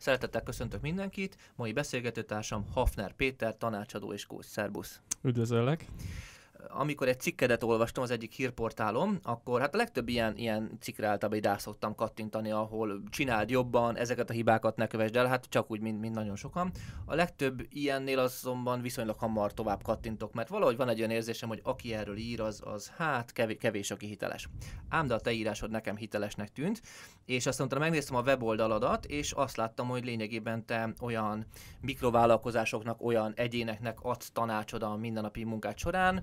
Szeretettel köszöntök mindenkit, mai beszélgetőtársam Hafner Péter, tanácsadó és coach. Szerbusz! Üdvözöllek! Amikor egy cikkedet olvastam az egyik hírportálon, akkor hát a legtöbb ilyen cikkre általában rá szoktam kattintani, ahol csináld jobban, ezeket a hibákat ne kövesd el, hát csak úgy, mint nagyon sokan. A legtöbb ilyennél azonban viszonylag hamar tovább kattintok, mert valahogy van egy olyan érzésem, hogy aki erről ír, az hát kevés, aki hiteles. Ám de a te írásod nekem hitelesnek tűnt, és aztán utána megnéztem a weboldaladat, és azt láttam, hogy lényegében te olyan mikrovállalkozásoknak, olyan egyéneknek adsz tanácsod a mindennapi munkád során,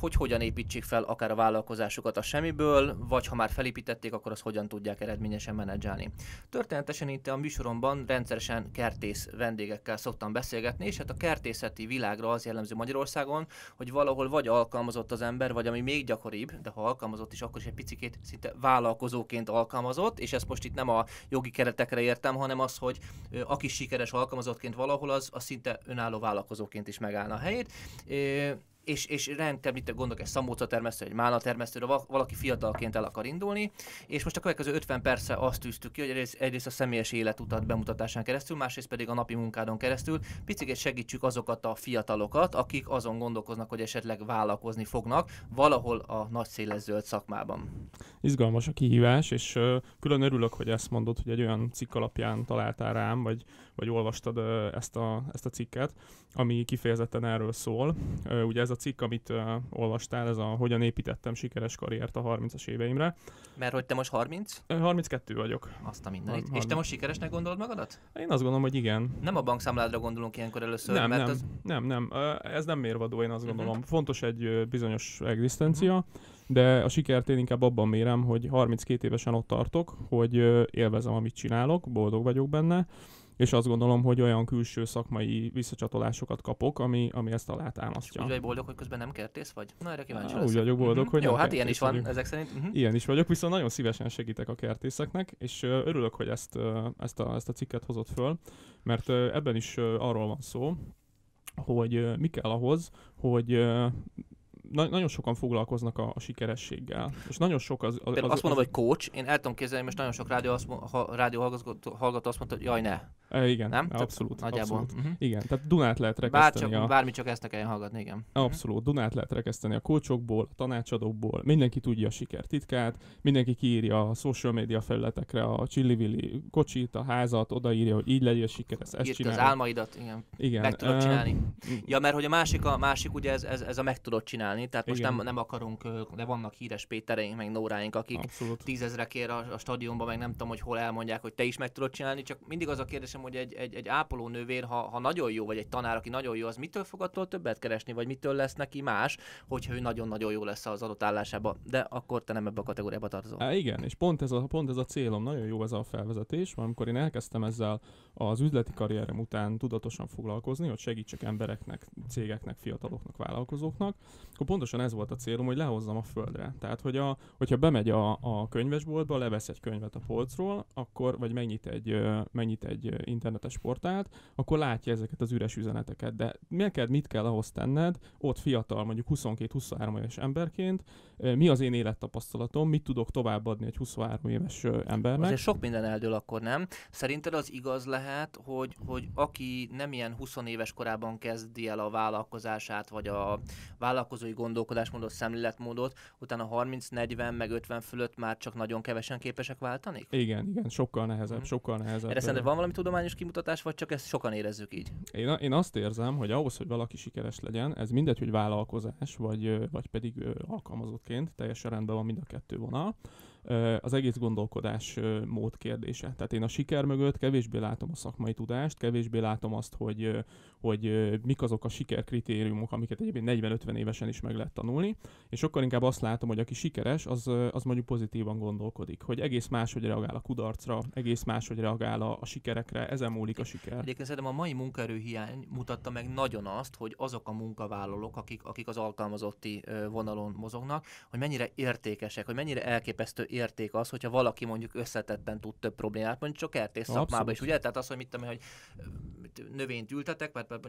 hogy hogyan építsék fel akár a vállalkozásukat a semmiből, vagy ha már felépítették, akkor azt hogyan tudják eredményesen menedzselni. Történetesen itt a műsoromban rendszeresen kertész vendégekkel szoktam beszélgetni, és hát a kertészeti világra az jellemző Magyarországon, hogy valahol vagy alkalmazott az ember, vagy ami még gyakoribb, de ha alkalmazott is, akkor is egy picikét szinte vállalkozóként alkalmazott, és ezt most itt nem a jogi keretekre értem, hanem az, hogy aki sikeres alkalmazottként valahol, az szinte önálló vállalkozóként is megállna a helyét. És rendkívül gondolok egy szamócatermesztő, egy málnatermesztőre, valaki fiatalként el akar indulni, és most a következő 50 percre azt tűztük ki, hogy egyrészt a személyes életutat bemutatásán keresztül, másrészt pedig a napi munkádon keresztül picit segítsük azokat a fiatalokat, akik azon gondolkoznak, hogy esetleg vállalkozni fognak valahol a nagyszéles zöld szakmában. Izgalmas a kihívás, és külön örülök, hogy ezt mondod, hogy egy olyan cikk alapján találtál rám, vagy olvastad ezt a cikket, ami kifejezetten erről szól. Ugye ez a cikk, amit olvastál, ez a hogyan építettem sikeres karriert a 30-as éveimre. Mert hogy te most 30? 32 vagyok. Azt a mindenit. És te most sikeresnek gondolod magadat? Én azt gondolom, hogy igen. Nem a bankszámládra gondolunk ilyenkor először, nem. Ez nem mérvadó, én azt gondolom. Fontos egy bizonyos egzisztencia, de a sikert én inkább abban mérem, hogy 32 évesen ott tartok, hogy élvezem, amit csinálok, boldog vagyok benne, és azt gondolom, hogy olyan külső szakmai visszacsatolásokat kapok, ami ezt alátámasztja. Úgy vagy boldog, hogy közben nem kertész vagy? Na, erre kíváncsi leszek. Úgy vagyok boldog, hogy nem. Jó, hát ilyen is van ezek szerint. Ilyen is vagyok, viszont nagyon szívesen segítek a kertészeknek, és örülök, hogy ezt a cikket hozott föl, mert ebben is arról van szó, hogy mi kell ahhoz, hogy nagyon sokan foglalkoznak a sikerességgel. És nagyon sok például azt mondom, hogy coach, én el tudom képzelni, most nagyon sok rádióhallgató azt mondta, hogy jaj, ne. Igen, nem? Abszolút. Nagyjából. Abszolút. Igen, tehát Dunát lehet rekeszteni. Bármit csak ezt ne kelljen hallgatni, igen. Abszolút, Dunát lehet rekeszteni a coachokból, a tanácsadókból, mindenki tudja a sikertitkát, mindenki kiírja a social media felületekre a csillivilli kocsit, a házat, odaírja, hogy így legyen sikeres, ezt csinálja. Írt az álmaidat, igen. Meg tudod csinálni. Ja, mert hogy a másik ugye ez a meg tudod csinálni. Tehát most nem akarunk, de vannak híres Pétereink, meg Nóráink, akik tízezrekért a stadionban, meg nem tudom, hogy hol elmondják, hogy te is meg tudod csinálni, csak mindig az a kérdésem, hogy egy ápolónővér, ha nagyon jó, vagy egy tanár, aki nagyon jó, az mitől fog attól többet keresni, vagy mitől lesz neki más, hogyha ő nagyon-nagyon jó lesz az adott állásában, de akkor te nem ebbe a kategóriába tartozol. Igen, és pont ez a célom, nagyon jó ez a felvezetés, amikor én elkezdtem ezzel az üzleti karrierem után tudatosan foglalkozni, hogy segítsek embereknek, cégeknek, fiataloknak, vállalkozóknak, akkor pontosan ez volt a célom, hogy lehozzam a földre. Tehát, hogyha bemegy a könyvesboltba, levesz egy könyvet a polcról, akkor, vagy megnyit egy internetes portált, akkor látja ezeket az üres üzeneteket. De mit kell ahhoz tenned, ott fiatal, mondjuk 22-23 éves emberként, mi az én élettapasztalatom, mit tudok továbbadni egy 23 éves embernek? Azért sok minden eldől akkor, nem? Szerinted az igaz lehet, hogy aki nem ilyen 20 éves korában kezdi el a vállalkozását, vagy a vállalkozó gondolkodásmódot, szemléletmódot, utána 30-40 meg 50 fölött már csak nagyon kevesen képesek váltani? Igen, sokkal nehezebb. Erre szerinted van valami tudományos kimutatás, vagy csak ezt sokan érezzük így? Én azt érzem, hogy ahhoz, hogy valaki sikeres legyen, ez mindegy, hogy vállalkozás, vagy pedig alkalmazottként, teljesen rendben van mind a kettő vonal, az egész gondolkodás mód kérdése. Tehát én a siker mögött kevésbé látom a szakmai tudást, kevésbé látom azt, hogy mik azok a sikerkritériumok, amiket egyébként 40-50 évesen is meg lehet tanulni, és sokkal inkább azt látom, hogy aki sikeres, az mondjuk pozitívan gondolkodik, hogy egész máshogy reagál a kudarcra, egész máshogy reagál a sikerekre, ezen múlik a siker. Egyébként szerintem a mai munkaerőhiány mutatta meg nagyon azt, hogy azok a munkavállalók, akik az alkalmazotti vonalon mozognak, hogy mennyire értékesek, hogy mennyire elképesztő érték az, hogyha valaki mondjuk összetetten tud több problémát, mondjuk csak kertész szakmában is, ugye? Tehát az, hogy növényt ültetek, mert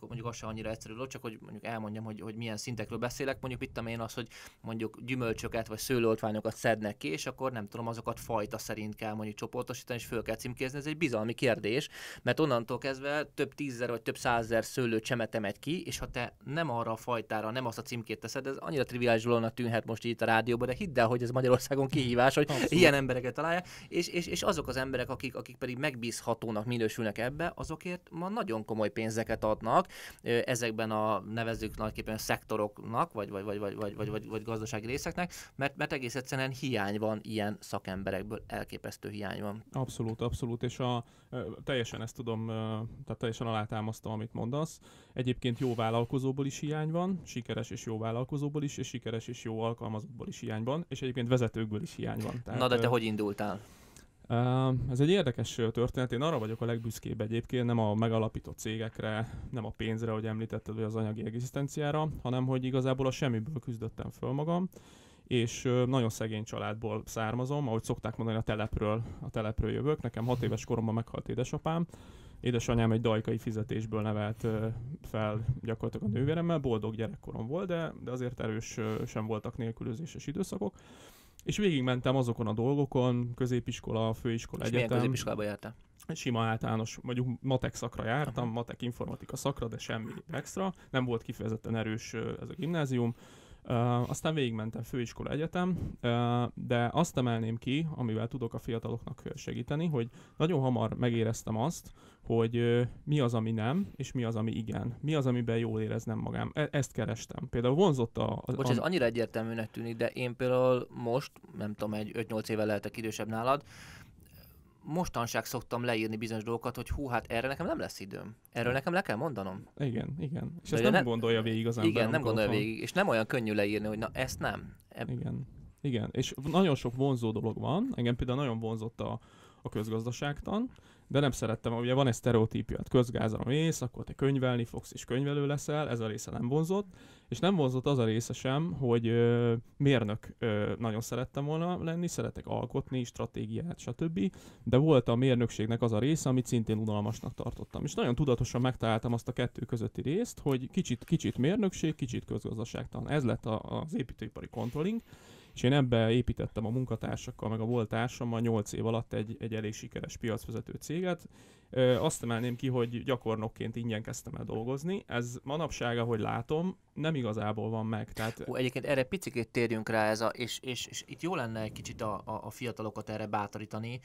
mondjuk az se annyira egyszerű dolog, csak hogy mondjuk elmondjam, hogy milyen szintekről beszélek, mondjuk itt én az, hogy mondjuk gyümölcsöket vagy szőlőoltványokat szednek ki, és akkor nem tudom, azokat fajta szerint kell mondjuk csoportosítani, és föl kell címkézni, ez egy bizalmi kérdés, mert onnantól kezdve több tízzer vagy több százezer szőlő csemete megy ki, és ha te nem arra a fajtára, nem azt a címkét teszed, ez annyira triviális dolognak tűnhet most itt a rádióban, de hidd el, hogy ez Magyarországon kihívás, hogy abszolút ilyen embereket találják, és azok az emberek, akik pedig megbízhatónak minősülnek ebbe, azokért ma nagyon komoly pénzeket adnak ezekben a nevezzük nagyképpen szektoroknak, vagy gazdasági részeknek, mert egész egyszerűen hiány van ilyen szakemberekből, elképesztő hiány van. Abszolút, abszolút, és teljesen ezt tudom, tehát teljesen alátámasztom, amit mondasz. Egyébként jó vállalkozóból is hiány van, sikeres és jó vállalkozóból is, és sikeres és jó alkalmazottból is hiány van, és egyébként vezetőkből is hiány van. Tehát, na de te hogy indultál? Ez egy érdekes történet, én arra vagyok a legbüszkébb egyébként, nem a megalapított cégekre, nem a pénzre, ahogy említetted, vagy az anyagi egzisztenciára, hanem hogy igazából a semmiből küzdöttem föl magam, és nagyon szegény családból származom, ahogy szokták mondani, a telepről jövök. Nekem 6 éves koromban meghalt édesapám, édesanyám egy dajkai fizetésből nevelt fel gyakorlatilag a nővéremmel, boldog gyerekkorom volt, de azért erős sem voltak nélkülözéses időszakok. És végigmentem azokon a dolgokon, középiskola, főiskola, és egyetem. És milyen középiskolába jártál? Sima általános, mondjuk matek szakra jártam, aha, matek informatika szakra, de semmi extra. Nem volt kifejezetten erős ez a gimnázium. Aztán végigmentem főiskola, egyetem, de azt emelném ki, amivel tudok a fiataloknak segíteni, hogy nagyon hamar megéreztem azt, hogy mi az, ami nem, és mi az, ami igen. Mi az, amiben jól éreznem magam. Ezt kerestem. Például vonzott ez annyira egyértelműnek tűnik, de én például most, nem tudom, egy 5-8 évvel lehetek idősebb nálad, mostanság szoktam leírni bizonyos dolgokat, hogy hú, hát erre nekem nem lesz időm. Erről nekem le kell mondanom. Igen, igen. És ezt nem gondolja végig az ember. Igen, nem gondolja végig. És nem olyan könnyű leírni, hogy na ezt nem. Igen, igen. És nagyon sok vonzó dolog van. Engem például nagyon vonzott a közgazdaságtan, de nem szerettem, ugye van egy sztereotípia, hát közgázra mész, akkor te könyvelni fogsz és könyvelő leszel, ez a része nem vonzott, és nem vonzott az a része sem, hogy mérnök nagyon szerettem volna lenni, szeretek alkotni, stratégiát, stb., de volt a mérnökségnek az a része, amit szintén unalmasnak tartottam, és nagyon tudatosan megtaláltam azt a kettő közötti részt, hogy kicsit mérnökség, kicsit közgazdaságtan, ez lett az építőipari controlling, és én ebbe építettem a munkatársakkal, meg a volt társammal 8 év alatt egy elég sikeres piacvezető céget. Azt emelném ki, hogy gyakornokként ingyen kezdtem el dolgozni. Ez manapság, ahogy látom, nem igazából van meg. Tehát... Egyébként erre picit térjünk rá, és itt jó lenne egy kicsit a fiatalokat erre bátorítani.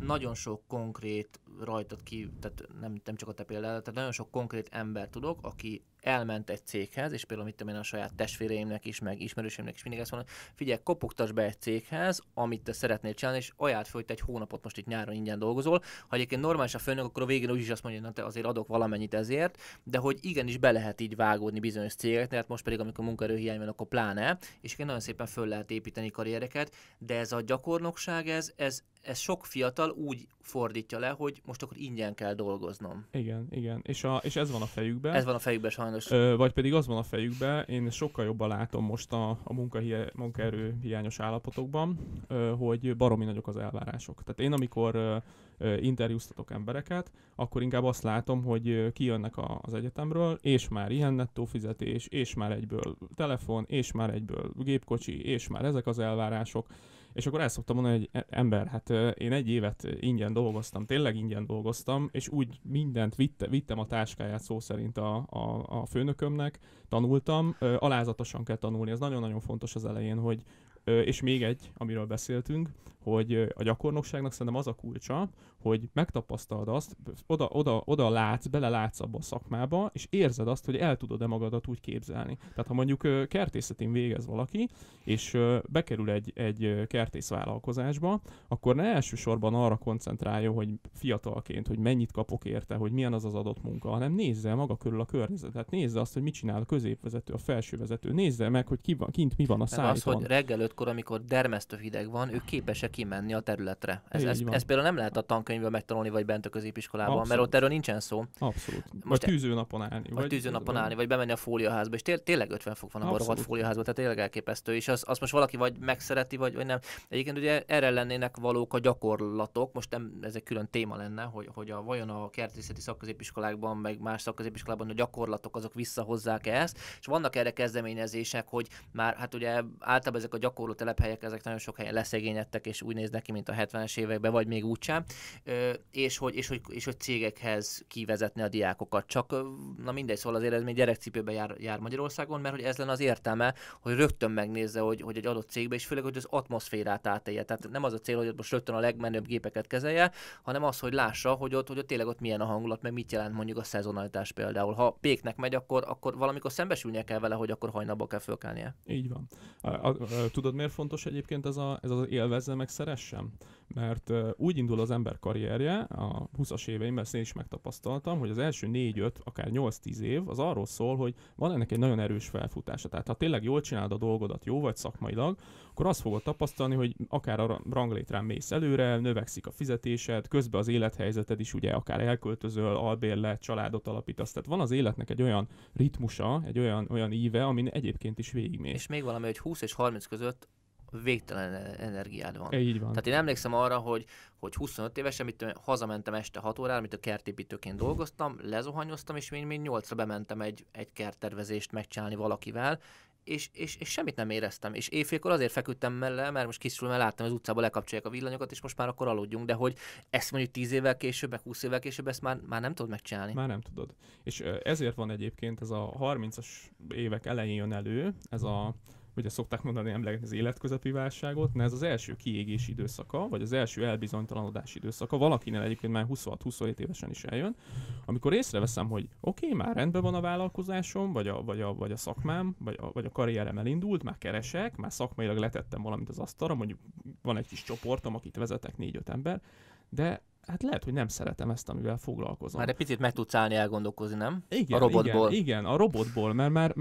Nagyon sok konkrét rajtad ki, tehát nem csak a te például, tehát nagyon sok konkrét ember tudok, aki elment egy céghez, és például mit tudom én a saját testvéreimnek is, meg ismerőseimnek is mindig ezt mondom, figyelj, kopogtass be egy céghez, amit te szeretnél csinálni, és ajánlod föl, hogy te egy hónapot most itt nyáron ingyen dolgozol. Ha egyébként normális a főnök, akkor a végén úgyis azt mondja, hogy na, te azért adok valamennyit ezért, de hogy igenis be lehet így vágódni bizonyos cégeknél, hát most pedig amikor munkaerőhiány van, akkor pláne, és igen, nagyon szépen föl lehet építeni karriereket, de ez a gyakornokság, ez sok fiatal úgy fordítja le, hogy most akkor ingyen kell dolgoznom. Igen, igen. És ez van a fejükben. Ez van a fejükben sajnos. Vagy pedig az van a fejükben, én sokkal jobban látom most a munkaerő hiányos állapotokban, hogy baromi nagyok az elvárások. Tehát én amikor interjúztatok embereket, akkor inkább azt látom, hogy kijönnek az egyetemről, és már ilyen nettó fizetés, és már egyből telefon, és már egyből gépkocsi, és már ezek az elvárások. És akkor el szoktam mondani, hogy ember, hát én egy évet ingyen dolgoztam, tényleg ingyen dolgoztam, és úgy mindent vittem a táskáját szó szerint a főnökömnek, tanultam, alázatosan kell tanulni, ez nagyon-nagyon fontos az elején, hogy és még egy, amiről beszéltünk, hogy a gyakornokságnak szerintem az a kulcsa, hogy megtapasztald azt, oda látsz, belelátsz abba a szakmába, és érzed azt, hogy el tudod-e magadat úgy képzelni. Tehát ha mondjuk kertészetén végez valaki, és bekerül egy kertészvállalkozásba, akkor ne elsősorban arra koncentráljon, hogy fiatalként, hogy mennyit kapok érte, hogy milyen az az adott munka, hanem nézze maga körül a környezetet, nézze azt, hogy mit csinál a középvezető, a felsővezető, nézze meg, hogy kint mi van a szájton. Az, hogy reggel előttkor, amikor dermesztő hideg van, ők képesek kimenni a területre. Ezt például nem lehet a tankönyvből megtanulni, vagy bent a középiskolában, abszolút, mert ott erről nincsen szó. Abszolút. Most tűzőnapon állni. Vagy tűzőnapon állni, vagy bemenni a fóliaházba, és tényleg 50 fok van a rohadt fóliaházban, tehát tényleg elképesztő. És azt most valaki vagy megszereti, vagy nem. Egyébként ugye erre lennének valók a gyakorlatok, most nem ez egy külön téma lenne, hogy vajon a kertészeti szakközépiskolákban, meg más szakközépiskolában a gyakorlatok azok visszahozzák ezt, és vannak erre kezdeményezések, hogy már hát ugye általában ezek a gyakorló telephelyek, ezek nagyon sok helyen leszegényedtek, és úgy néznek ki, mint a 70-es években, vagy még úgysem, és hogy cégekhez kivezetni a diákokat. Csak na mindegy, szóval azért ez még gyerekcipőbe jár Magyarországon, mert hogy ez lenne az értelme, hogy rögtön megnézze, hogy egy adott cégbe, és főleg, hogy az atmoszférát átélje. Tehát nem az a cél, hogy most rögtön a legmenőbb gépeket kezelje, hanem az, hogy lássa, hogy ott tényleg ott milyen a hangulat, meg mit jelent mondjuk a szezonalitás például. Ha péknek megy, akkor valamikor szembesülnie kell vele, hogy akkor hajnalba kell fölkelnie. Így van. Tudod, miért fontos egyébként ez az élvezze meg szeressem? Mert úgy indul az ember karrierje a 20-as éveimben, ezt én is megtapasztaltam, hogy az első 4-5, akár 8-10 év az arról szól, hogy van ennek egy nagyon erős felfutása. Tehát ha tényleg jól csinálod a dolgodat, jó vagy szakmailag, akkor azt fogod tapasztalni, hogy akár a ranglétrán mész előre, növekszik a fizetésed, közben az élethelyzeted is, ugye akár elköltözöl, albérlet, családot alapítasz. Tehát van az életnek egy olyan ritmusa, egy olyan íve, amin egyébként is végigmész. És még valami, hogy 20 és 30 között végtelen energiád van. Így van. Tehát én emlékszem arra, hogy 25 évesen hazamentem este 6 órára, amit a kertépítőként dolgoztam, lezuhanyoztam, és még 8-ra bementem egy kerttervezést megcsinálni valakivel, és semmit nem éreztem. És éjfélkor azért feküdtem mellé, mert most kisztul, mert láttam, hogy az utcában lekapcsolják a villanyokat, és most már akkor aludjunk, de hogy ezt mondjuk 10 évvel később, meg 20 évvel később, ezt már nem tudod megcsinálni. Már nem tudod. És ezért van egyébként ez a 30-as évek elején jön elő, ez a ugye szokták mondani, emlegetni az életközepi válságot, mert ez az első kiégési időszaka, vagy az első elbizonytalanodás időszaka, valakinél egyébként már 26-27 évesen is eljön, amikor észreveszem, hogy oké, már rendben van a vállalkozásom, vagy a szakmám, vagy a karrierem elindult, már keresek, már szakmailag letettem valamit az asztalra, mondjuk van egy kis csoportom, akit vezetek 4-5 ember, de hát lehet, hogy nem szeretem ezt, amivel foglalkozom. Már egy picit meg tudsz állni, elgondolkozni, nem? Igen, a robotból. Igen, a robotból, mert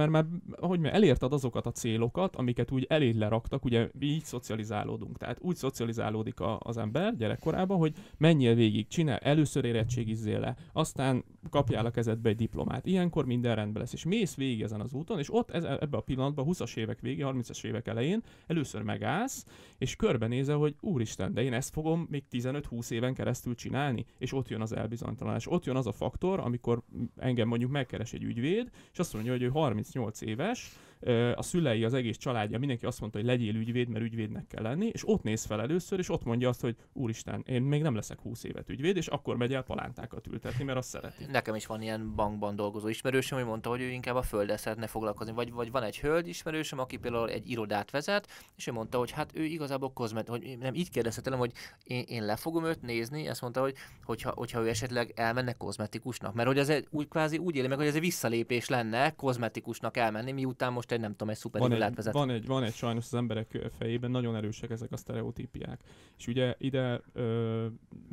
elérted azokat a célokat, amiket úgy eléd leraktak, ugye így szocializálódunk. Tehát úgy szocializálódik az ember gyerekkorában, hogy menjél végig, csinál, először érettségizzél le, aztán kapjál a kezedbe egy diplomát. Ilyenkor minden rendben lesz, és mész végig ezen az úton, és ott ebbe a pillanatban, 20-as évek végén, 30-as évek elején először megállsz, és körbenézel, hogy úristen, de én ezt fogom még 15-20 éven keresztül csinálni, és ott jön az elbizonytalanás. Ott jön az a faktor, amikor engem mondjuk megkeres egy ügyvéd, és azt mondja, hogy ő 38 éves, a szülei, az egész családja, mindenki azt mondta, hogy legyél ügyvéd, mert ügyvédnek kell lenni, és ott néz fel először, és ott mondja azt, hogy úristen, én még nem leszek 20 évet ügyvéd, és akkor megy el palántákat ültetni, mert azt szereti. Nekem is van ilyen bankban dolgozó ismerősöm, ami mondta, hogy ő inkább a földdel szeretne foglalkozni, vagy van egy hölgy ismerősöm, aki például egy irodát vezet, és ő mondta, hogy hát ő igazából hogy nem így kérdezhetem, hogy én le fogom őt nézni, ezt mondta, hogyha ő esetleg elmenne kozmetikusnak, mert hogy ez úgy éli meg, hogy ez egy visszalépés lenne kozmetikusnak elmenni, miután most nem tudom, egy szuperillát vezet. Van egy sajnos az emberek fejében, nagyon erősek ezek a sztereotípiák. És ugye ide...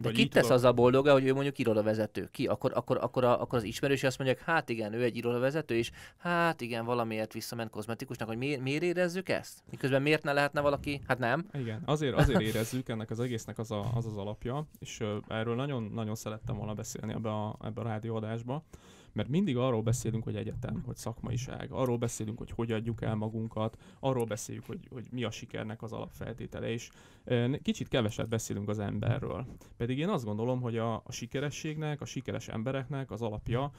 de ki tesz azzal boldoga, hogy ő mondjuk irodavezető? Ki? Akkor az ismerősi azt mondják, hát igen, ő egy irodavezető, és hát igen, valamiért visszament kozmetikusnak, hogy miért érezzük ezt? Miközben miért ne lehetne valaki? Hát nem. Igen, azért érezzük, ennek az egésznek az alapja, és erről nagyon szerettem volna beszélni ebbe a rádióadásba. Mert mindig arról beszélünk, hogy egyetem, hogy szakmaiság, arról beszélünk, hogy adjuk el magunkat, arról beszéljük, hogy mi a sikernek az alapfeltétele, és kicsit keveset beszélünk az emberről. Pedig én azt gondolom, hogy a sikerességnek, a sikeres embereknek az alapja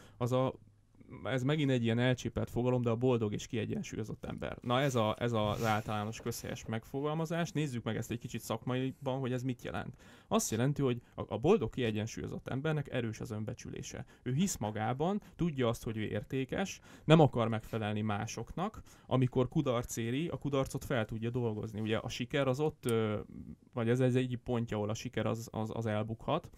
ez megint egy ilyen elcsépelt fogalom, de a boldog és kiegyensúlyozott ember. Na ez az általános közhelyes megfogalmazás. Nézzük meg ezt egy kicsit szakmaiban, hogy ez mit jelent. Azt jelenti, hogy a boldog kiegyensúlyozott embernek erős az önbecsülése. Ő hisz magában, tudja azt, hogy ő értékes, nem akar megfelelni másoknak, amikor kudarc éri, a kudarcot fel tudja dolgozni. Ugye a siker az ott, vagy ez egy pontja, ahol a siker az elbukhat,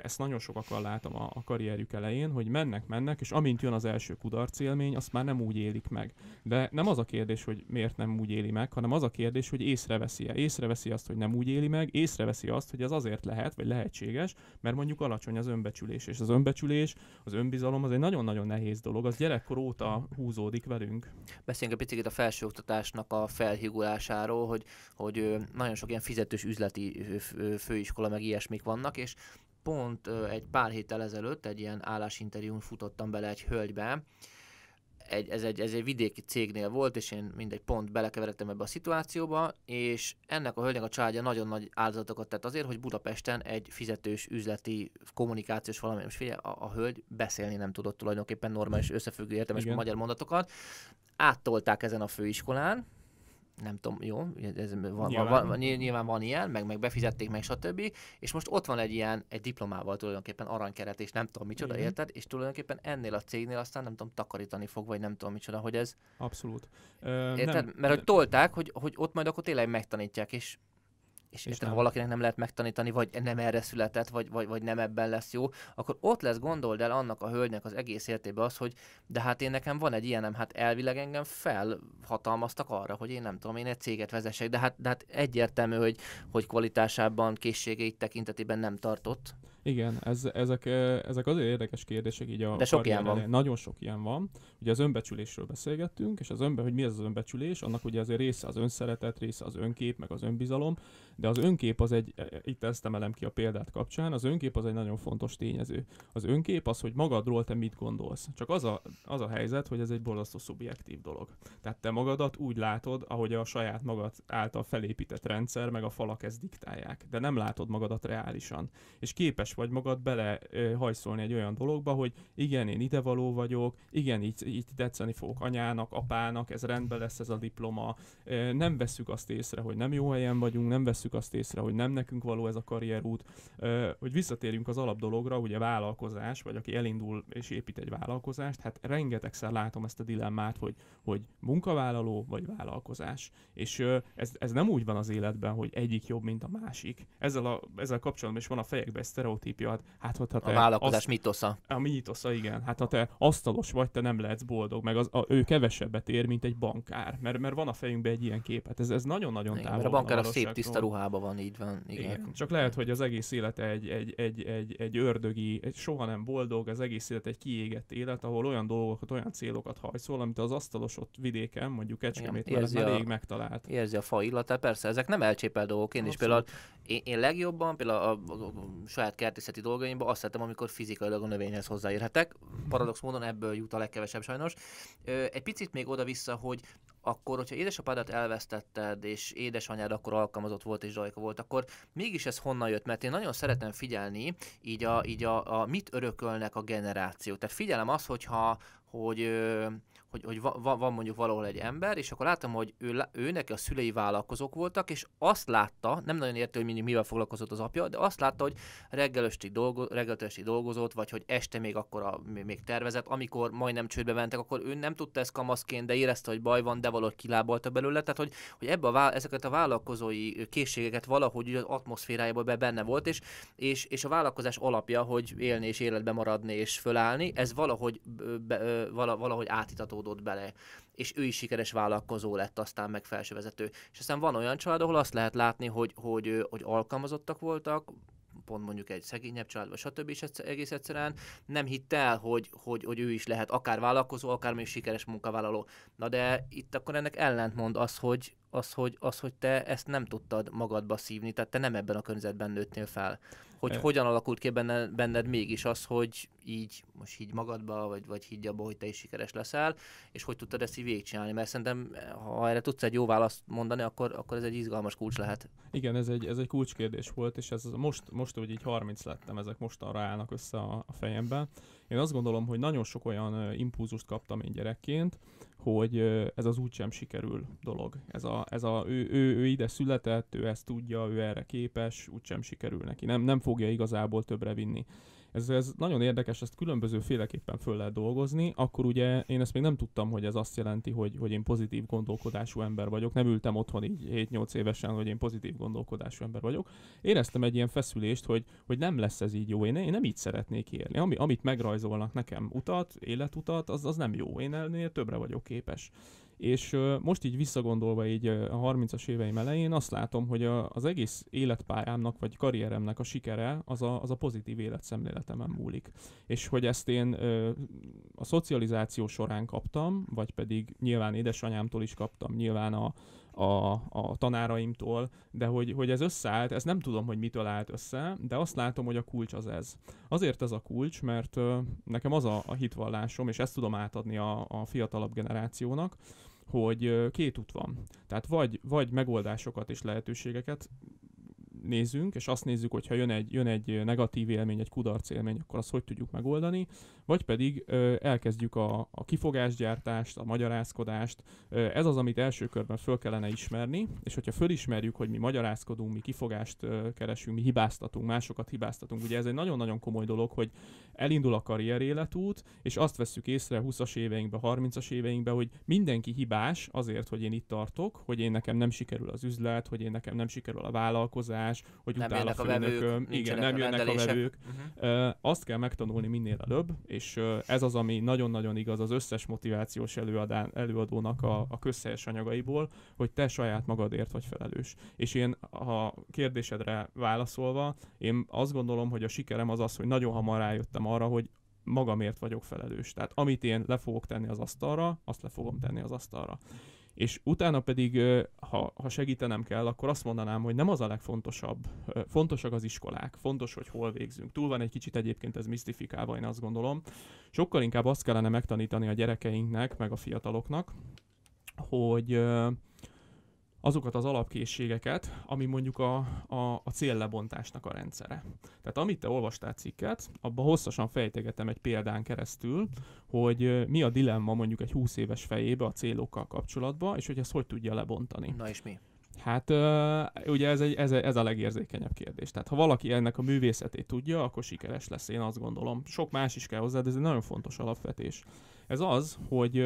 ezt nagyon sokakkal látom a karrierjük elején, hogy mennek, és amint jön az első kudarcélmény, azt már nem úgy élik meg. De nem az a kérdés, hogy miért nem úgy éli meg, hanem az a kérdés, hogy észreveszi-e. Észreveszi azt, hogy nem úgy éli meg, észreveszi azt, hogy ez azért lehet, vagy lehetséges, mert mondjuk alacsony az önbecsülés. És az önbecsülés, az önbizalom az egy nagyon-nagyon nehéz dolog, az gyerekkor óta húzódik velünk. Beszéljünk egy picit a felsőoktatásnak a felhigulásáról, hogy nagyon sok ilyen fizetős üzleti főiskola meg ilyesmik vannak, és pont egy pár héttel ezelőtt egy ilyen állásinterjún futottam bele egy hölgybe. Ez egy vidéki cégnél volt, és én mindegy pont belekeveredtem ebbe a szituációba, és ennek a hölgynek a családja nagyon nagy áldozatokat tett azért, hogy Budapesten egy fizetős üzleti kommunikációs valami, és figyelj, a hölgy beszélni nem tudott tulajdonképpen normális összefüggő értelmes magyar mondatokat. Áttolták ezen a főiskolán, nem tudom, jó, ez nyilván van ilyen, meg befizették, meg stb. És most ott van egy ilyen, egy diplomával tulajdonképpen aranykeret, és nem tudom micsoda, érted? És tulajdonképpen ennél a cégnél aztán nem tudom, takarítani fog, vagy nem tudom micsoda, hogy ez... Abszolút. Érted? Nem. Mert hogy tolták, hogy ott majd akkor tényleg megtanítják, és érted, ha valakinek nem lehet megtanítani, vagy nem erre született, vagy nem ebben lesz jó, akkor ott lesz, gondold el annak a hölgynek az egész életében az, hogy de hát én nekem van egy ilyenem, hát elvileg engem felhatalmaztak arra, hogy én nem tudom, én egy céget vezessek, de hát egyértelmű, hogy kvalitásában, készségeit tekintetében nem tartott. Igen, ezek azért érdekes kérdések így a karrierben. Nagyon sok ilyen van. Ugye az önbecsülésről beszélgettünk, és hogy mi ez az önbecsülés, annak ugye azért része az önszeretet, része az önkép, meg az önbizalom, de az önkép az itt ezt emelem ki a példát kapcsán, az önkép az egy nagyon fontos tényező. Az önkép az, hogy magadról te mit gondolsz. Csak az a helyzet, hogy ez egy borzasztó szubjektív dolog. Tehát te magadat úgy látod, ahogy a saját magad által felépített rendszer, meg a falak ezt diktálják, de nem látod magadat reálisan. És képes vagy magad belehajszolni egy olyan dologba, hogy igen, én idevaló vagyok, igen, így tetszeni fogok anyának, apának, ez rendben lesz ez a diploma, nem vesszük azt észre, hogy nem jó helyen vagyunk, nem vesszük azt észre, hogy nem nekünk való ez a karrierút, hogy visszatérjünk az alapdologra, ugye vállalkozás, vagy aki elindul és épít egy vállalkozást, hát rengetegszer látom ezt a dilemmát, hogy munkavállaló vagy vállalkozás. És ez nem úgy van az életben, hogy egyik jobb, mint a másik. Ezzel kapcsolatban is van a fejekben sztereotípia. A vállalkozás mitosza. A mitosza, igen. Hát ha te asztalos vagy, te nem lehetsz boldog, meg ő kevesebbet ér, mint egy bankár. Mert van a fejünkben egy ilyen képet. Ez nagyon-nagyon távol. Mert a bankár a szép tiszta ruhában van, így van. Igen. Csak lehet, hogy az egész élete egy ördögi, egy soha nem boldog, az egész élet egy kiégett élet, ahol olyan dolgokat, olyan célokat hajszol, amit az asztalos ott vidéken, mondjuk Kecskeméten elég megtalált. Érzi a fa illatát, persze, ezek nem elcsépelt dolgok. Én is például én legjobban, például a saját kertészeti dolgaimban azt szeretem, amikor fizikailag a növényhez hozzáérhetek. Paradox módon ebből jut a legkevesebb sajnos. Egy picit még oda-vissza, hogy akkor, hogyha édesapádat elvesztetted, és édesanyád akkor alkalmazott volt, és Zsajka volt, akkor mégis ez honnan jött? Mert én nagyon szeretem figyelni, így a mit örökölnek a generáció. Tehát figyelem azt, hogy van mondjuk valahol egy ember, és akkor látom, hogy ő neki a szülei vállalkozók voltak, és azt látta, nem nagyon értő, hogy mindig mivel foglalkozott az apja, de azt látta, hogy reggelestig dolgozott, vagy hogy este még még tervezett, amikor majdnem csődbe mentek, akkor ő nem tudta ezt kamaszként, de érezte, hogy baj van, de valahogy kilábalta belőle, tehát hogy ezeket a vállalkozói készségeket valahogy az atmoszférájában benne volt, és a vállalkozás alapja, hogy élni és életben maradni és fölállni, ez valahogy átítató bele, és ő is sikeres vállalkozó lett, aztán meg felsővezető. És aztán van olyan család, ahol azt lehet látni, hogy alkalmazottak voltak, pont mondjuk egy szegényebb családban, stb. És egész egyszerűen nem hitt el, hogy ő is lehet akár vállalkozó, akár még sikeres munkavállaló. Na de itt akkor ennek ellentmond az, hogy te ezt nem tudtad magadba szívni, tehát te nem ebben a környezetben nőttél fel. Hogyan alakult ki benned mégis az, hogy így most higgy magadba, vagy higgy abba, hogy te is sikeres leszel, és hogy tudtad ezt így végigcsinálni? Mert szerintem, ha erre tudsz egy jó választ mondani, akkor ez egy izgalmas kulcs lehet. Igen, ez egy kulcskérdés volt, és ez most hogy így 30 lettem, ezek mostanra állnak össze a fejemben. Én azt gondolom, hogy nagyon sok olyan impulzust kaptam én gyerekként, hogy ez az úgysem sikerül dolog. Ő ide született, ő ezt tudja, ő erre képes, úgysem sikerül neki. Nem fogja igazából többre vinni. Ez nagyon érdekes, ezt különböző féleképpen föl lehet dolgozni. Akkor ugye én ezt még nem tudtam, hogy ez azt jelenti, hogy én pozitív gondolkodású ember vagyok. Nem ültem otthon így 7-8 évesen, hogy én pozitív gondolkodású ember vagyok. Éreztem egy ilyen feszülést, hogy nem lesz ez így jó. Én nem így szeretnék élni. Amit megrajzolnak nekem utat, életutat, az nem jó. Én ennél többre vagyok képes. És most így visszagondolva így a 30-as éveim elején azt látom, hogy az egész életpályámnak vagy karrieremnek a sikere az a pozitív életszemléletemen múlik. És hogy ezt én a szocializáció során kaptam, vagy pedig nyilván édesanyámtól is kaptam, nyilván a tanáraimtól, de hogy ez összeállt, ezt nem tudom, hogy mitől állt össze, de azt látom, hogy a kulcs az ez. Azért ez a kulcs, mert nekem az a hitvallásom, és ezt tudom átadni a fiatalabb generációnak, hogy két út van. Tehát vagy megoldásokat és lehetőségeket nézzünk, és azt nézzük, hogy ha jön egy negatív élmény, egy kudarc élmény, akkor azt hogy tudjuk megoldani, vagy pedig elkezdjük a kifogásgyártást, a magyarázkodást. Ez az, amit első körben föl kellene ismerni, és hogyha fölismerjük, hogy mi magyarázkodunk, mi kifogást keresünk, mi hibáztatunk, másokat hibáztatunk. Ugye ez egy nagyon-nagyon komoly dolog, hogy elindul a karrier életút, és azt vesszük észre 20-as éveinkben, 30-as éveinkben, hogy mindenki hibás azért, hogy én itt tartok, hogy én nekem nem sikerül az üzlet, hogy én nekem nem sikerül a vállalkozás, hogy nem utál a főnököm, igen, nem jönnek a vevők. Azt kell megtanulni minél előbb, és ez az, ami nagyon-nagyon igaz az összes motivációs előadónak a közhelyes anyagaiból, hogy te saját magadért vagy felelős. És én, ha kérdésedre válaszolva, én azt gondolom, hogy a sikerem az, hogy nagyon hamar rájöttem arra, hogy magamért vagyok felelős. Tehát amit én le fogok tenni az asztalra, azt le fogom tenni az asztalra. És utána pedig, ha segítenem kell, akkor azt mondanám, hogy nem az a legfontosabb. Fontosak az iskolák, fontos, hogy hol végzünk. Túl van egy kicsit egyébként ez misztifikálva, én azt gondolom. Sokkal inkább azt kellene megtanítani a gyerekeinknek, meg a fiataloknak, hogy azokat az alapkészségeket, ami mondjuk a céllebontásnak a rendszere. Tehát amit te olvastál cikket, abban hosszasan fejtegetem egy példán keresztül, hogy mi a dilemma mondjuk egy 20 éves fejébe a célokkal kapcsolatban, és hogy ezt hogy tudja lebontani. Na és mi? Hát ugye ez a legérzékenyebb kérdés. Tehát ha valaki ennek a művészetét tudja, akkor sikeres lesz, én azt gondolom. Sok más is kell hozzá, de ez egy nagyon fontos alapvetés. Ez az, hogy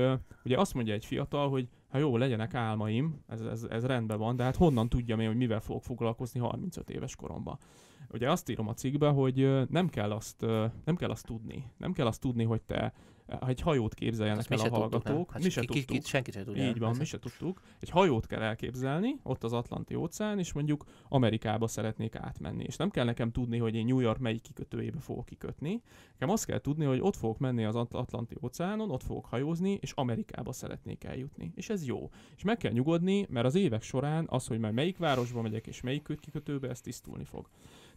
ugye azt mondja egy fiatal, hogy ha jó, legyenek álmaim, ez rendben van, de hát honnan tudjam én, hogy mivel fogok foglalkozni 35 éves koromban. Ugye azt írom a cikkbe, hogy nem kell azt tudni. Nem kell azt tudni, hogy te egy hajót képzeljenek el a hallgatók. Hát mi se tudtuk. Senki se tudja. Így van, mi se tudtuk. Egy hajót kell elképzelni, ott az Atlanti-óceán, és mondjuk Amerikába szeretnék átmenni. És nem kell nekem tudni, hogy én New York melyik kikötőjébe fogok kikötni. Nekem azt kell tudni, hogy ott fogok menni az Atlanti-óceánon, ott fogok hajózni, és Amerikába szeretnék eljutni. És ez jó. És meg kell nyugodni, mert az évek során az, hogy már melyik városba megyek és melyik kikötőbe, ez tisztulni fog.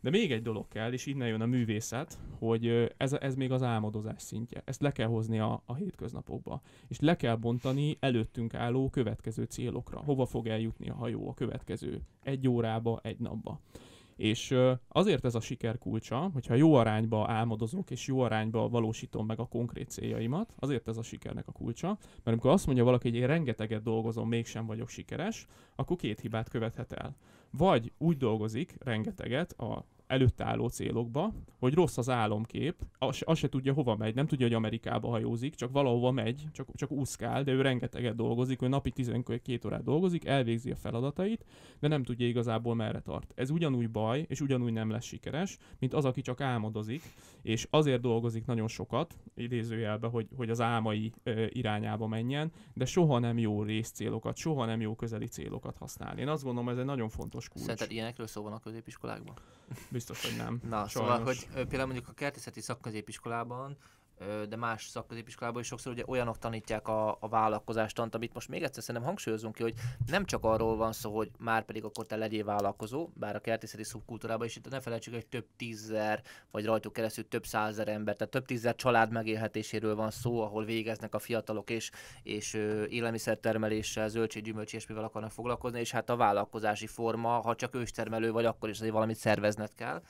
De még egy dolog kell, és innen jön a művészet, hogy ez még az álmodozás szintje. Ezt le kell hozni a hétköznapokba. És le kell bontani előttünk álló következő célokra. Hova fog eljutni a hajó a következő egy órába, egy napba. És azért ez a siker kulcsa, hogyha jó arányba álmodozok, és jó arányba valósítom meg a konkrét céljaimat, azért ez a sikernek a kulcsa, mert amikor azt mondja valaki, hogy én rengeteget dolgozom, mégsem vagyok sikeres, akkor két hibát követhet el. Vagy úgy dolgozik rengeteget a előtte álló célokba, hogy rossz az álomkép, azt se tudja, hova megy, nem tudja, hogy Amerikába hajózik, csak valahova megy, csak úszkál, de ő rengeteget dolgozik, ő napi 12 órát dolgozik, elvégzi a feladatait, de nem tudja igazából merre tart. Ez ugyanúgy baj, és ugyanúgy nem lesz sikeres, mint az, aki csak álmodozik, és azért dolgozik nagyon sokat, idézőjelbe, hogy az álmai irányába menjen, de soha nem jó részcélokat, soha nem jó közeli célokat használni. Én azt gondolom, ez egy nagyon fontos kulcs. Szerinted ilyenekről szó van a középiskolákban? Biztos, hogy nem. Na, sajnos. Szóval, hogy például mondjuk a kertészeti szakközépiskolában, de más szakközépiskolában is sokszor ugye olyanok tanítják a vállalkozástant, amit most még egyszer szerintem hangsúlyozunk ki, hogy nem csak arról van szó, hogy már pedig akkor te legyél vállalkozó, bár a kertészeti szubkultúrában is itt ne felejtsük, hogy több tízzer, vagy rajtuk keresztül több százer ember, tehát több tízzer család megélhetéséről van szó, ahol végeznek a fiatalok és élelmiszertermeléssel, zöldség, gyümölcs és mivel akarnak foglalkozni, és hát a vállalkozási forma, ha csak őstermelő vagy, akkor is azért valamit szervezned kell.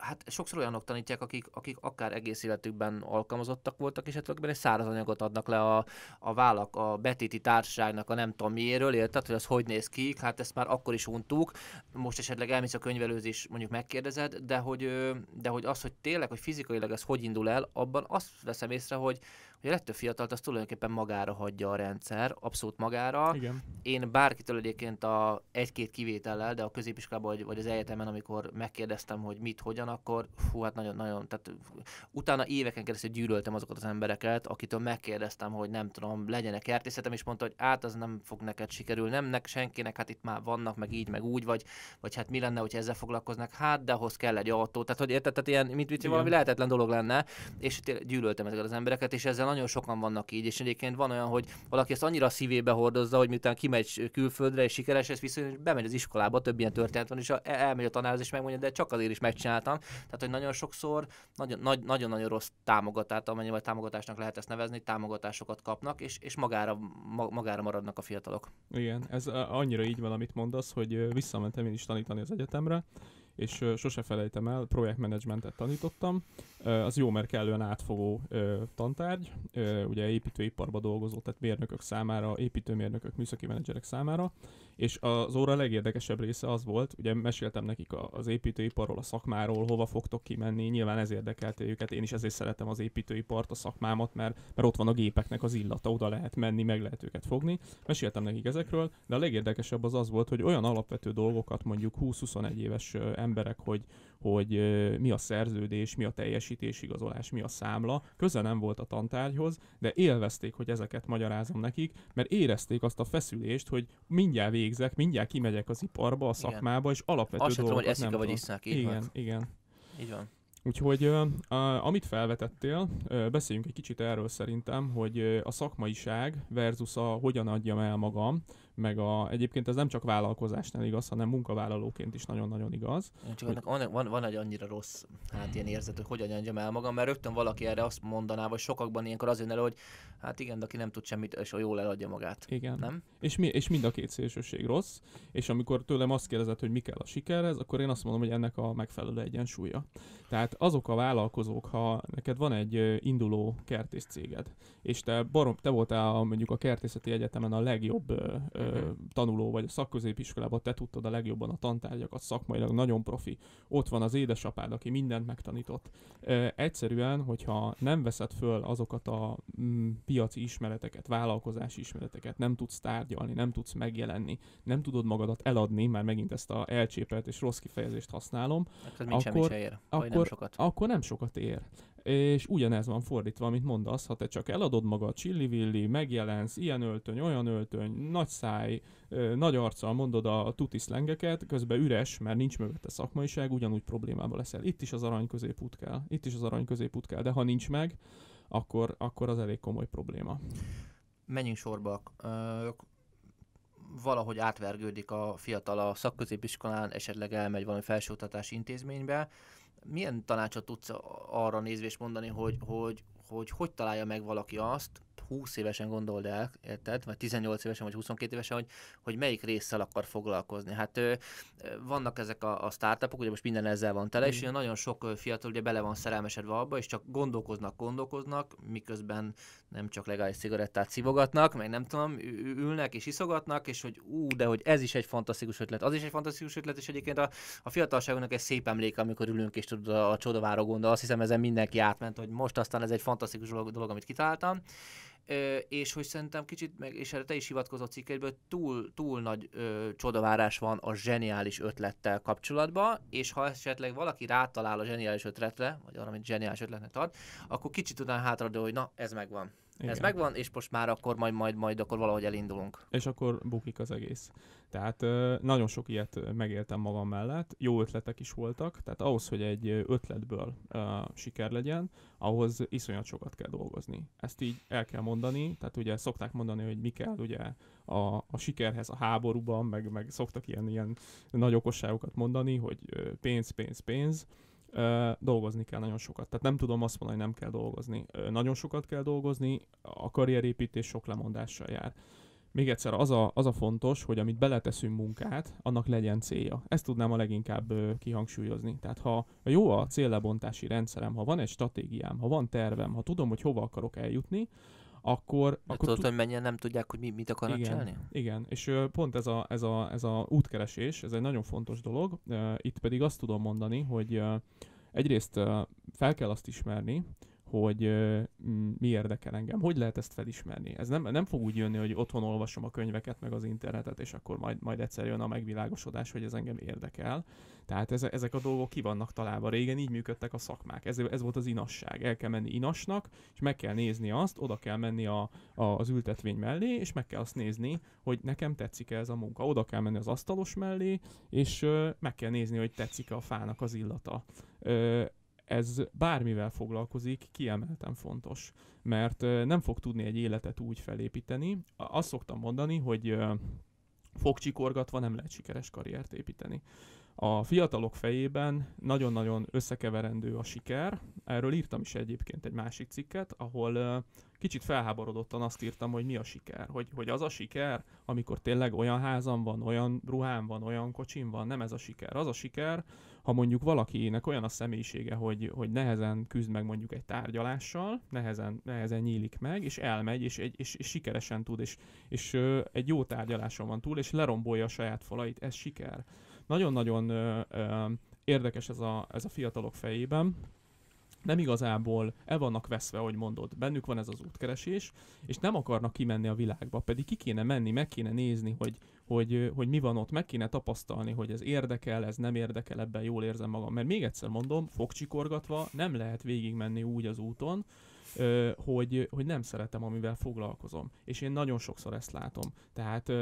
hát sokszor olyanok tanítják, akik akár egész életükben alkalmazottak voltak, és hát egy száraz anyagot adnak le a vállak, a betéti társaságnak a nem tudom miéről, érted, hogy az hogy néz ki, hát ezt már akkor is untuk, most esetleg elmész a könyvelőzés, mondjuk megkérdezed, de hogy az, hogy tényleg, hogy fizikailag ez hogy indul el, abban azt veszem észre, hogy a legtöbb fiatalt az tulajdonképpen magára hagyja a rendszer, abszolút magára. Igen. Én bárkitől egyébként egy-két kivétellel, de a középiskolában vagy az egyetemen, amikor megkérdeztem, hogy mit, hogyan, akkor fú, hát nagyon, tehát utána éveken keresztül gyűlöltem azokat az embereket, akitől megkérdeztem, hogy nem tudom, legyen-e kertészetem, és mondta, hogy át az nem fog neked sikerülni, nem senkinek, hát itt már vannak, meg így, meg úgy, vagy hát mi lenne, hogyha ezzel foglalkoznak, hát de ahhoz kell egy autó, tehát hogy érted, tehát ilyen, mint valami lehetetlen dolog lenne, és gyűlöltem ezeket az embereket, és ezzel nagyon sokan vannak így, és egyébként van olyan, hogy valaki ezt annyira szívébe hordozza, hogy miután kimegy külföldre és sikeres, és viszont bemegy az iskolába, több ilyen történet van, és elmegy a tanárhoz és megmondja, de csak azért is megcsináltam. Tehát, hogy nagyon sokszor nagyon-nagyon rossz támogatást, amennyivel támogatásnak lehet ezt nevezni, támogatásokat kapnak, és magára maradnak a fiatalok. Igen, ez annyira így van, amit mondasz, hogy visszamentem én is tanítani az egyetemre, és sose felejtem el, projektmenedzsmentet tanítottam. Az jó, mert kellően átfogó tantárgy, ugye építőiparban dolgozó, tehát mérnökök számára, építőmérnökök, műszaki menedzserek számára, és az óra legérdekesebb része az volt, ugye meséltem nekik az építőiparról, a szakmáról, hova fogtok kimenni, nyilván ez érdekelte őket, én is ezért szeretem az építőipart, a szakmámat, mert ott van a gépeknek az illata, oda lehet menni, meg lehet őket fogni. Meséltem nekik ezekről, de a legérdekesebb az volt, hogy olyan alapvető dolgokat mondjuk 20-21 éves emberek, hogy mi a szerződés, mi a teljesítésigazolás, mi a számla, közel nem volt a tantárgyhoz, de élvezték, hogy ezeket magyarázom nekik, mert érezték azt a feszülést, hogy mindjárt végzek, mindjárt kimegyek az iparba, a szakmába, és alapvető azt dolgokat tudom, hogy nem vagy isznak, így igen, van. Igen. Így van. Úgyhogy amit felvetettél, beszéljünk egy kicsit erről szerintem, hogy a szakmaiság versus a hogyan adjam el magam, meg egyébként ez nem csak vállalkozásnál igaz, hanem munkavállalóként is nagyon-nagyon igaz. Csak hogy... annak van egy annyira rossz hát ilyen érzet, hogy hogyan adjam el magam, mert rögtön valaki erre azt mondaná, vagy sokakban ilyenkor az jön elő, hogy hát igen, de aki nem tud semmit, és jól eladja magát. Igen. Nem? És mind a két szélsőség rossz, és amikor tőlem azt kérdezett, hogy mi kell a sikerhez, akkor én azt mondom, hogy ennek a megfelelő egyensúlya. Tehát azok a vállalkozók, ha neked van egy induló kertészcéged, és te voltál mondjuk a kertészeti egyetemen a legjobb tanuló vagy a szakközépiskolában, te tudtad a legjobban a tantárgyakat, szakmailag nagyon profi. Ott van az édesapád, aki mindent megtanított. Egyszerűen, hogyha nem veszed föl azokat a piaci ismereteket, vállalkozási ismereteket, nem tudsz tárgyalni, nem tudsz megjelenni, nem tudod magadat eladni, már megint ezt a elcsépelt és rossz kifejezést használom, akkor nem sokat ér. És ugyanez van fordítva, amit mondasz, ha te csak eladod magad, csillivilli, megjelensz, ilyen öltöny, olyan öltöny, nagy száj, nagy arccal mondod a tuti szlengeket, közben üres, mert nincs mögötte szakmaiság, ugyanúgy problémában leszel. Itt is az arany középút kell, de ha nincs meg, akkor az elég komoly probléma. Menjünk sorba. Valahogy átvergődik a fiatal a szakközépiskolán, esetleg elmegy valami felsőoktatási intézménybe. Milyen tanácsot tudsz arra nézvés mondani, hogy találja meg valaki azt, 20 évesen gondold el, érted? Vagy 18 évesen, vagy 22 évesen, hogy melyik résszel akar foglalkozni. Hát vannak ezek a startupok, ugye most minden ezzel van tele, és nagyon sok fiatal ugye bele van szerelmesedve abba, és csak gondolkoznak, miközben nem csak legális cigarettát szívogatnak, meg nem tudom, ülnek és iszogatnak, és hogy de hogy ez is egy fantasztikus ötlet, az is egy fantasztikus ötlet, és egyébként a fiatalságunknak egy szép emléke, amikor ülünk és tudod a csodavára gondol, azt hiszem ezen mindenki átment, hogy most aztán ez egy fantasztikus dolog, amit kitaláltam. És hogy szerintem kicsit, és erre te is hivatkozott cikkedből, túl nagy csodavárás van a zseniális ötlettel kapcsolatban, és ha esetleg valaki rátalál a zseniális ötletre, vagy arra, amit zseniális ötletnek tart, akkor kicsit után hátradől, hogy na, ez megvan. Igen. Ez megvan, és most már akkor majd akkor valahogy elindulunk. És akkor bukik az egész. Tehát nagyon sok ilyet megéltem magam mellett, jó ötletek is voltak, tehát ahhoz, hogy egy ötletből siker legyen, ahhoz iszonyat sokat kell dolgozni. Ezt így el kell mondani, tehát ugye szokták mondani, hogy mi kell ugye a sikerhez a háborúban, meg szoktak ilyen nagy okosságokat mondani, hogy pénz. Dolgozni kell nagyon sokat. Tehát nem tudom azt mondani, hogy nem kell dolgozni. Nagyon sokat kell dolgozni, a karrierépítés sok lemondással jár. Még egyszer, az a fontos, hogy amit beleteszünk munkát, annak legyen célja. Ezt tudnám a leginkább kihangsúlyozni. Tehát ha jó a céllebontási rendszerem, ha van egy stratégiám, ha van tervem, ha tudom, hogy hova akarok eljutni, akkor tudod, hogy mennyien nem tudják, hogy mit akarnak csinálni? Igen, és pont ez a útkeresés, ez egy nagyon fontos dolog. Itt pedig azt tudom mondani, hogy egyrészt fel kell azt ismerni, hogy mi érdekel engem, hogy lehet ezt felismerni. Ez nem fog úgy jönni, hogy otthon olvasom a könyveket, meg az internetet, és akkor majd egyszer jön a megvilágosodás, hogy ez engem érdekel. Tehát ezek a dolgok ki vannak találva. Régen így működtek a szakmák. Ez volt az inasság. El kell menni inasnak, és meg kell nézni azt, oda kell menni az ültetvény mellé, és meg kell azt nézni, hogy nekem tetszik-e ez a munka. Oda kell menni az asztalos mellé, és meg kell nézni, hogy tetszik-e a fának az illata. Ez bármivel foglalkozik, kiemelten fontos, mert nem fog tudni egy életet úgy felépíteni. Azt szoktam mondani, hogy fogcsikorgatva nem lehet sikeres karriert építeni. A fiatalok fejében nagyon-nagyon összekeverendő a siker. Erről írtam is egyébként egy másik cikket, ahol kicsit felháborodottan azt írtam, hogy mi a siker. Hogy az a siker, amikor tényleg olyan házam van, olyan ruhám van, olyan kocsim van, nem ez a siker. Az a siker, ha mondjuk valakinek olyan a személyisége, hogy nehezen küzd meg mondjuk egy tárgyalással, nehezen nyílik meg, és elmegy, és sikeresen tud, és egy jó tárgyaláson van túl, és lerombolja a saját falait. Ez siker. Nagyon-nagyon érdekes ez a fiatalok fejében. Nem igazából el vannak veszve, ahogy mondod. Bennük van ez az útkeresés, és nem akarnak kimenni a világba. Pedig ki kéne menni, meg kéne nézni, hogy mi van ott, meg kéne tapasztalni, hogy ez érdekel, ez nem érdekel, ebben jól érzem magam. Mert még egyszer mondom, fogcsikorgatva nem lehet végigmenni úgy az úton, hogy nem szeretem, amivel foglalkozom. És én nagyon sokszor ezt látom. Tehát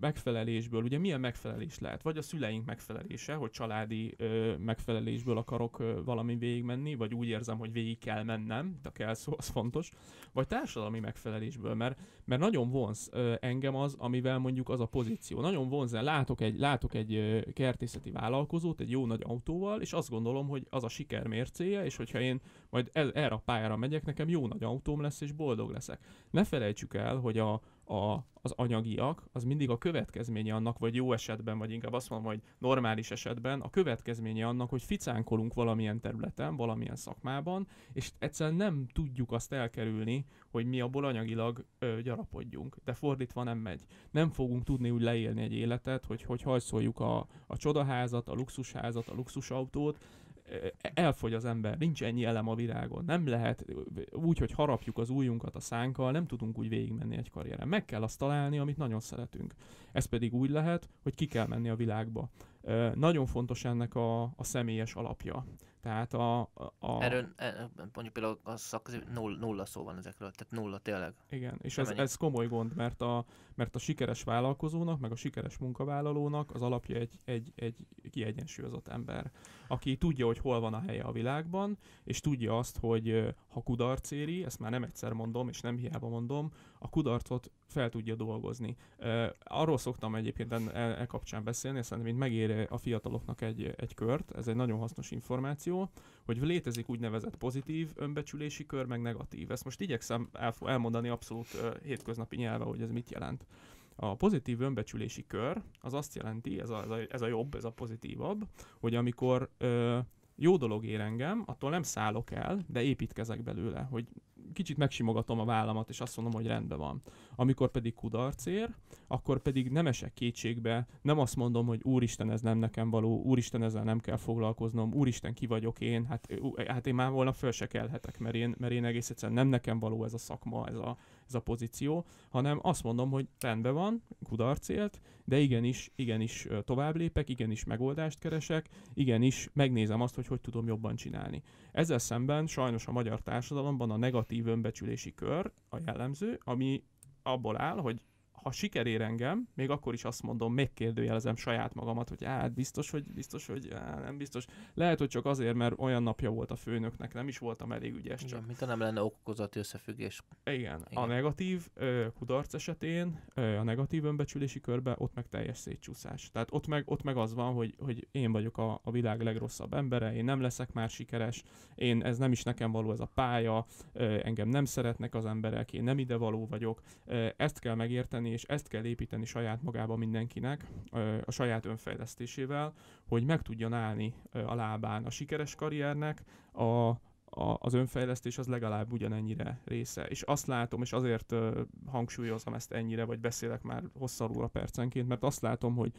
megfelelésből, ugye milyen megfelelés lehet? Vagy a szüleink megfelelése, hogy családi megfelelésből akarok valami végigmenni, vagy úgy érzem, hogy végig kell mennem, de kell szó, az fontos. Vagy társadalmi megfelelésből, mert nagyon vonz engem az, amivel mondjuk az a pozíció. Nagyon vonz, látok egy kertészeti vállalkozót, egy jó nagy autóval, és azt gondolom, hogy az a siker mércéje, és hogyha én majd erre a pályára megyek, nekem jó nagy autóm lesz, és boldog leszek. Ne felejtsük el, hogy az anyagiak, az mindig a következménye annak, vagy jó esetben, vagy inkább azt mondom, hogy normális esetben, a következménye annak, hogy ficánkolunk valamilyen területen, valamilyen szakmában, és egyszerűen nem tudjuk azt elkerülni, hogy mi abból anyagilag gyarapodjunk. De fordítva nem megy. Nem fogunk tudni úgy leélni egy életet, hogy hajszoljuk a csodaházat, a luxusházat, a luxusautót, elfogy az ember, nincs ennyi elem a virágon, nem lehet úgy, hogy harapjuk az ujjunkat a szánkkal, nem tudunk úgy végigmenni egy karrieren. Meg kell azt találni, amit nagyon szeretünk. Ez pedig úgy lehet, hogy ki kell menni a világba. Nagyon fontos ennek a személyes alapja. Tehát Erről mondjuk például a szakközé nulla szó van ezekről, tehát nulla tényleg. Igen, és ez komoly gond, mert a sikeres vállalkozónak, meg a sikeres munkavállalónak az alapja egy kiegyensúlyozott ember, aki tudja, hogy hol van a helye a világban, és tudja azt, hogy ha kudarc éri, ezt már nem egyszer mondom, és nem hiába mondom, a kudarcot fel tudja dolgozni. Arról szoktam egyébként kapcsán beszélni, és szerintem megér a fiataloknak egy kört, ez egy nagyon hasznos információ, hogy létezik úgynevezett pozitív önbecsülési kör, meg negatív. Ezt most igyekszem elmondani abszolút hétköznapi nyelve, hogy ez mit jelent. A pozitív önbecsülési kör az azt jelenti, ez a jobb, ez a pozitívabb, hogy amikor jó dolog ér engem, attól nem szállok el, de építkezek belőle, hogy kicsit megsimogatom a vállamat, és azt mondom, hogy rendben van. Amikor pedig kudarc ér, akkor pedig nem esek kétségbe, nem azt mondom, hogy úristen, ez nem nekem való, úristen, ezzel nem kell foglalkoznom, úristen, ki vagyok én, hát én már volna föl se kelhetek, mert én egész egyszerűen nem nekem való ez a szakma, ez a pozíció, hanem azt mondom, hogy rendben van, kudarc élt, de igenis tovább lépek, igenis megoldást keresek, igenis megnézem azt, hogy tudom jobban csinálni. Ezzel szemben sajnos a magyar társadalomban a negatív önbecsülési kör a jellemző, ami abból áll, hogy ha siker ér engem, még akkor is azt mondom, megkérdőjelezem saját magamat, hogy biztos, hogy nem biztos. Lehet, hogy csak azért, mert olyan napja volt a főnöknek, nem is voltam elég ügyes. Csak. Mint ha nem lenne okozati összefüggés. Igen. A negatív kudarc esetén, a negatív önbecsülési körben ott meg teljes szétcsúszás. Tehát ott meg az van, hogy én vagyok a világ legrosszabb embere, én nem leszek már sikeres, ez nem is nekem való ez a pálya, engem nem szeretnek az emberek, én nem ide való vagyok. Ezt kell megérteni, építeni, és ezt kell építeni saját magába mindenkinek, a saját önfejlesztésével, hogy meg tudjon állni a lábán. A sikeres karriernek az önfejlesztés az legalább ugyanennyire része. És azt látom, és azért hangsúlyozom ezt ennyire, vagy beszélek már hosszabb óra percenként, mert azt látom, hogy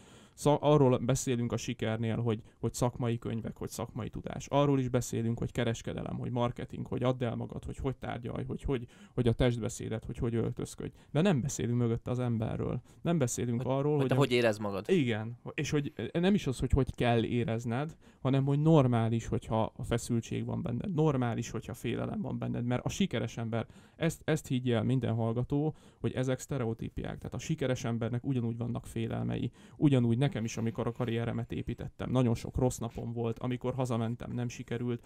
arról beszélünk a sikernél, hogy szakmai könyvek, hogy szakmai tudás. Arról is beszélünk, hogy kereskedelem, hogy marketing, hogy add el magad, hogy tárgyalj, hogy a testbeszédet, hogy öltözködj. De nem beszélünk mögötte az emberről. Nem beszélünk arról, hogy... hogy érezd magad. Igen. És hogy nem is az, hogy kell érezned, hanem hogy normális, hogyha a feszültség van benned. Normális, hogyha félelem van benned, mert a sikeres ember, ezt higgye el minden hallgató, hogy ezek sztereotípiák. Tehát a sikeres embernek ugyanúgy vannak félelmei. Ugyanúgy nekem is, amikor a karrieremet építettem. Nagyon sok rossz napom volt, amikor hazamentem, nem sikerült.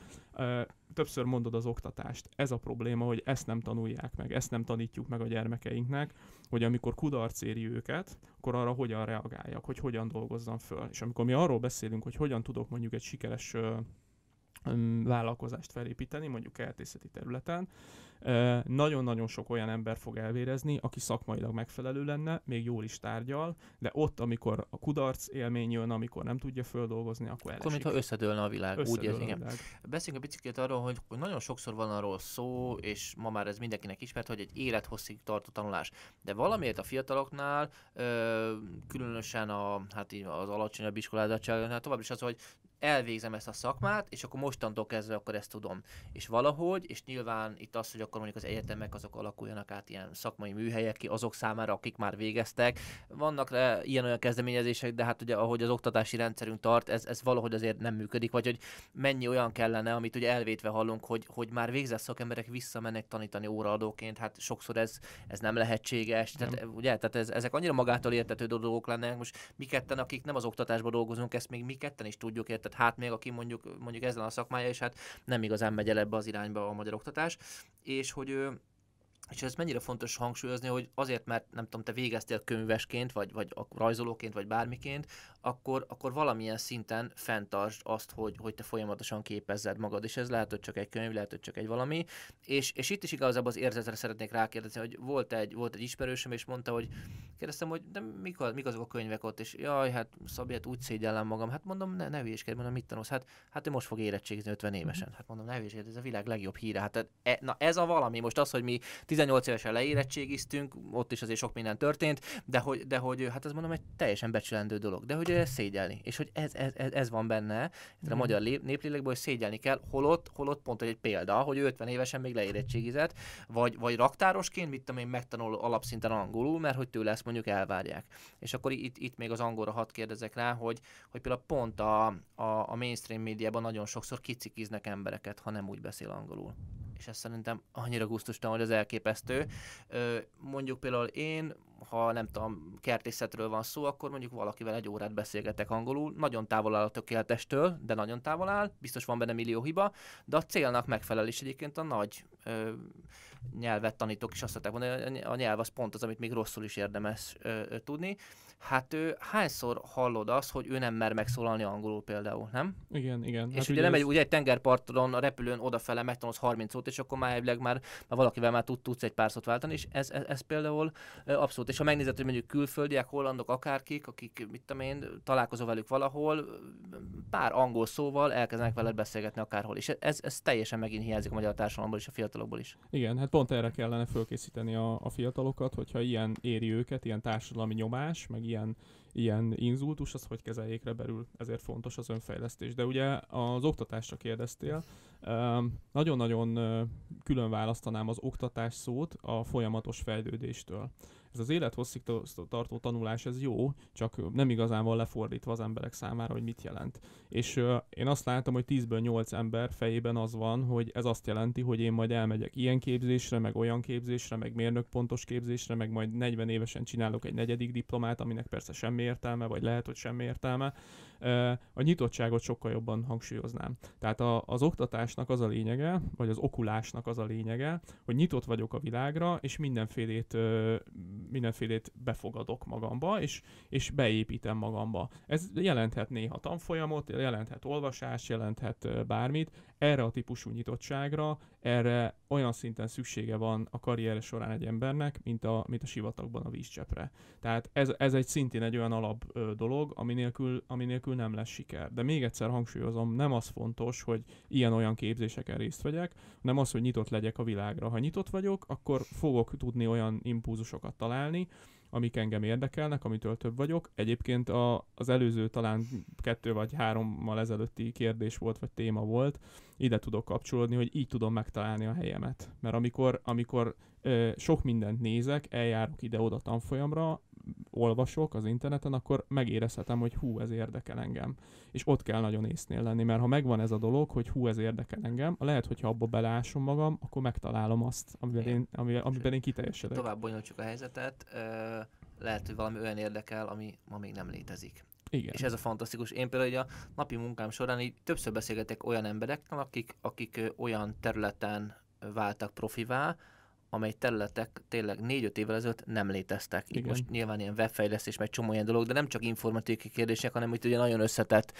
Többször mondod az oktatást. Ez a probléma, hogy ezt nem tanulják meg, ezt nem tanítjuk meg a gyermekeinknek, hogy amikor kudarc éri őket, akkor arra hogyan reagáljak, hogy hogyan dolgozzam föl. És amikor mi arról beszélünk, hogy hogyan tudok mondjuk egy sikeres vállalkozást felépíteni, mondjuk kertészeti területen, nagyon-nagyon sok olyan ember fog elvérezni, aki szakmailag megfelelő lenne, még jól is tárgyal, de ott, amikor a kudarc élmény jön, amikor nem tudja földolgozni, akkor elesik. Akkor, mintha összedőlne a világ. Beszéljünk egy picit arról, hogy nagyon sokszor van arról szó, és ma már ez mindenkinek ismert, hogy egy élethosszig tartó tanulás. De valamiért a fiataloknál, különösen az alacsonyabb iskolázottságnál tovább is az, hogy elvégzem ezt a szakmát, és akkor mostantól kezdve akkor ezt tudom. És valahogy, és nyilván itt az, hogy akkor mondjuk az egyetemek azok alakuljanak át ilyen szakmai műhelyek ki azok számára, akik már végeztek. Vannak ilyen-olyan kezdeményezések, de hát ugye ahogy az oktatási rendszerünk tart, ez valahogy azért nem működik, vagy hogy mennyi olyan kellene, amit ugye elvétve hallunk, hogy már végzett szakemberek visszamennek tanítani óraadóként, hát sokszor ez nem lehetséges. Nem. Tehát, ugye, ezek annyira magától értetődő dolgok lennek. Most mi ketten, akik nem az oktatásban dolgozunk, ezt még mi ketten is tudjuk érteni. Hát még aki mondjuk ezen a szakmája, és hát nem igazán megy el ebbe az irányba a magyar oktatás, és hogy és ez mennyire fontos hangsúlyozni, hogy azért, mert nem tudom, te végeztél könyvesként, vagy rajzolóként, vagy bármiként, akkor valamilyen szinten fenntartsd azt, hogy te folyamatosan képezzed magad, és ez lehet, hogy csak egy könyv, lehet, hogy csak egy valami, és itt is igazából az érzetre szeretnék rákérdezni, hogy volt egy ismerősöm, és mondta, hogy kérdeztem, hogy de mik azok a könyvek ott, és jaj, hát Szabi, hát úgy szégyellem magam, hát mondom, ne hülyéskedj, mondom, mit tanulsz, hát ő most fog érettségizni 50 évesen, hát mondom, ne hülyéskedj, ez a világ legjobb híre, hát na ez a valami, most az, hogy mi 18 évesen leérettségiztünk, ott is azért sok minden történt, de hogy hát ez mondom, egy teljesen becsülendő dolog, de hogy ezt szégyelni, és hogy ez van benne, a magyar néplélekből, hogy szégyelni kell, holott pont egy példa, hogy 50 évesen még leérettségizett, vagy raktárosként, mit tudom én, megtanul alapszinten angolul, mert hogy tőle ezt mondjuk elvárják. És akkor itt még az angolra hadd kérdezek rá, hogy például pont a mainstream médiában nagyon sokszor kicikiznek embereket, ha nem úgy beszél angolul. És ez szerintem annyira gusztustalan, hogy az elképesztő. Mondjuk például én, ha nem tudom, kertészetről van szó, akkor mondjuk valakivel egy órát beszélgetek angolul, nagyon távol áll a tökéletestől, de nagyon távol áll, biztos van benne millió hiba, de a célnak megfelel, és egyébként a nagy nyelvet tanítók is azt szokták mondani, a nyelv az pont az, amit még rosszul is érdemes tudni. Hát hányszor hallod azt, hogy ő nem mer megszólalni angolul például, nem? Igen. És hát ugye nem ez... egy tengerparton, a repülőn odafele megtanulsz 30 szót, és akkor már valakivel már tudsz egy pár szót váltani, és ez például abszolút. És ha megnézed, hogy mondjuk külföldiek, hollandok, akárkik, akik, mit tudom én, találkozol velük valahol, pár angol szóval elkezdenek veled beszélgetni akárhol. És ez teljesen megint hiányzik a magyar társadalomból és a fiatalokból is. Igen, hát pont erre kellene fölkészíteni a fiatalokat, hogyha ilyen éri őket, ilyen társadalmi nyomás, meg ilyen inzultus, az hogy kezeljékre berül, ezért fontos az önfejlesztés. De ugye az oktatásra kérdeztél, nagyon-nagyon külön választanám az oktatás szót a folyamatos fejlődéstől. Ez az élethosszig tartó tanulás, ez jó, csak nem igazán van lefordítva az emberek számára, hogy mit jelent. És én azt látom, hogy 10-ből 8 ember fejében az van, hogy ez azt jelenti, hogy én majd elmegyek ilyen képzésre, meg olyan képzésre, meg mérnökpontos képzésre, meg majd 40 évesen csinálok egy negyedik diplomát, aminek persze semmi értelme, vagy lehet, hogy semmi értelme. A nyitottságot sokkal jobban hangsúlyoznám. Tehát az oktatásnak az a lényege, vagy az okulásnak az a lényege, hogy nyitott vagyok a világra, és mindenfélét befogadok magamba, és beépítem magamba. Ez jelenthet néha tanfolyamot, jelenthet olvasást, jelenthet bármit. erre a típusú nyitottságra, erre olyan szinten szüksége van a karriere során egy embernek, mint a sivatagban a vízcsepre. Tehát ez egy szintén egy olyan alap dolog, ami nélkül nem lesz siker. De még egyszer hangsúlyozom, nem az fontos, hogy ilyen-olyan képzéseken részt vegyek, hanem az, hogy nyitott legyek a világra. Ha nyitott vagyok, akkor fogok tudni olyan impulzusokat találni, amik engem érdekelnek, amitől több vagyok. Egyébként az előző talán 2 vagy 3-mal ezelőtti kérdés volt, vagy téma volt, ide tudok kapcsolódni, hogy így tudom megtalálni a helyemet. Mert amikor sok mindent nézek, eljárok ide-oda tanfolyamra, olvasok az interneten, akkor megérezhetem, hogy hú, ez érdekel engem. És ott kell nagyon észnél lenni, mert ha megvan ez a dolog, hogy hú, ez érdekel engem, lehet, hogyha abba belásom magam, akkor megtalálom azt, amiben én kiteljesedek. Tovább bonyolítsuk a helyzetet, lehet, hogy valami olyan érdekel, ami ma még nem létezik. Igen. És ez a fantasztikus. Én például a napi munkám során így többször beszélgetek olyan emberekkel, akik olyan területen váltak profivá, amely területek tényleg 4-5 évvel ezelőtt nem léteztek. Itt most nyilván ilyen webfejlesztés, meg csomó ilyen dolog, de nem csak informatikai kérdések, hanem itt ugye nagyon összetett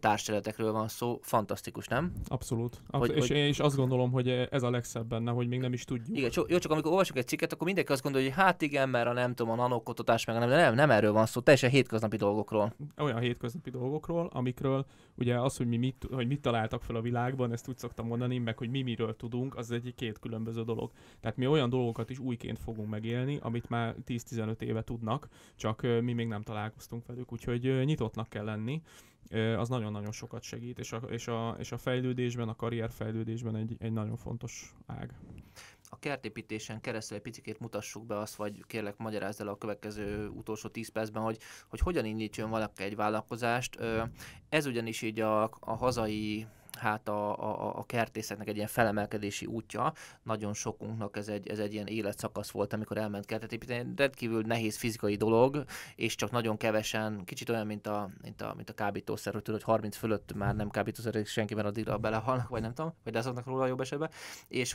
társadalmakról van szó. Fantasztikus, nem? Abszolút. Én is azt gondolom, hogy ez a legszebb benne, hogy még nem is tudjuk. Igen, csak amikor olvasok egy cikket, akkor mindenki azt gondolja, hogy hát igen, mert a nanokottatás meg nem, de nem erről van szó, teljesen hétköznapi dolgokról. Olyan hétköznapi dolgokról, amikről ugye az, hogy mit találtak fel a világban, ezt úgy szoktam mondani, meg hogy mi miről tudunk, az egy két különböző dolog. Tehát mi olyan dolgokat is újként fogunk megélni, amit már 10-15 éve tudnak, csak mi még nem találkoztunk velük, úgyhogy nyitottnak kell lenni. Az nagyon-nagyon sokat segít, és a fejlődésben, a karrierfejlődésben egy nagyon fontos ág. A kertépítésen keresztül egy picikét mutassuk be azt, vagy kérlek magyarázd el a következő utolsó 10 percben, hogy hogyan indítson valaki egy vállalkozást. Ez ugyanis így a hazai... hát a kertészetnek egy ilyen felemelkedési útja. Nagyon sokunknak ez egy ilyen életszakasz volt, amikor elment kertet építeni. Rendkívül nehéz fizikai dolog, és csak nagyon kevesen, kicsit olyan, mint a kábítószer, hogy 30 fölött már nem kábítószer, senkiben addigra belehalnak, vagy nem tudom, vagy leszoknak róla jobb esetben. És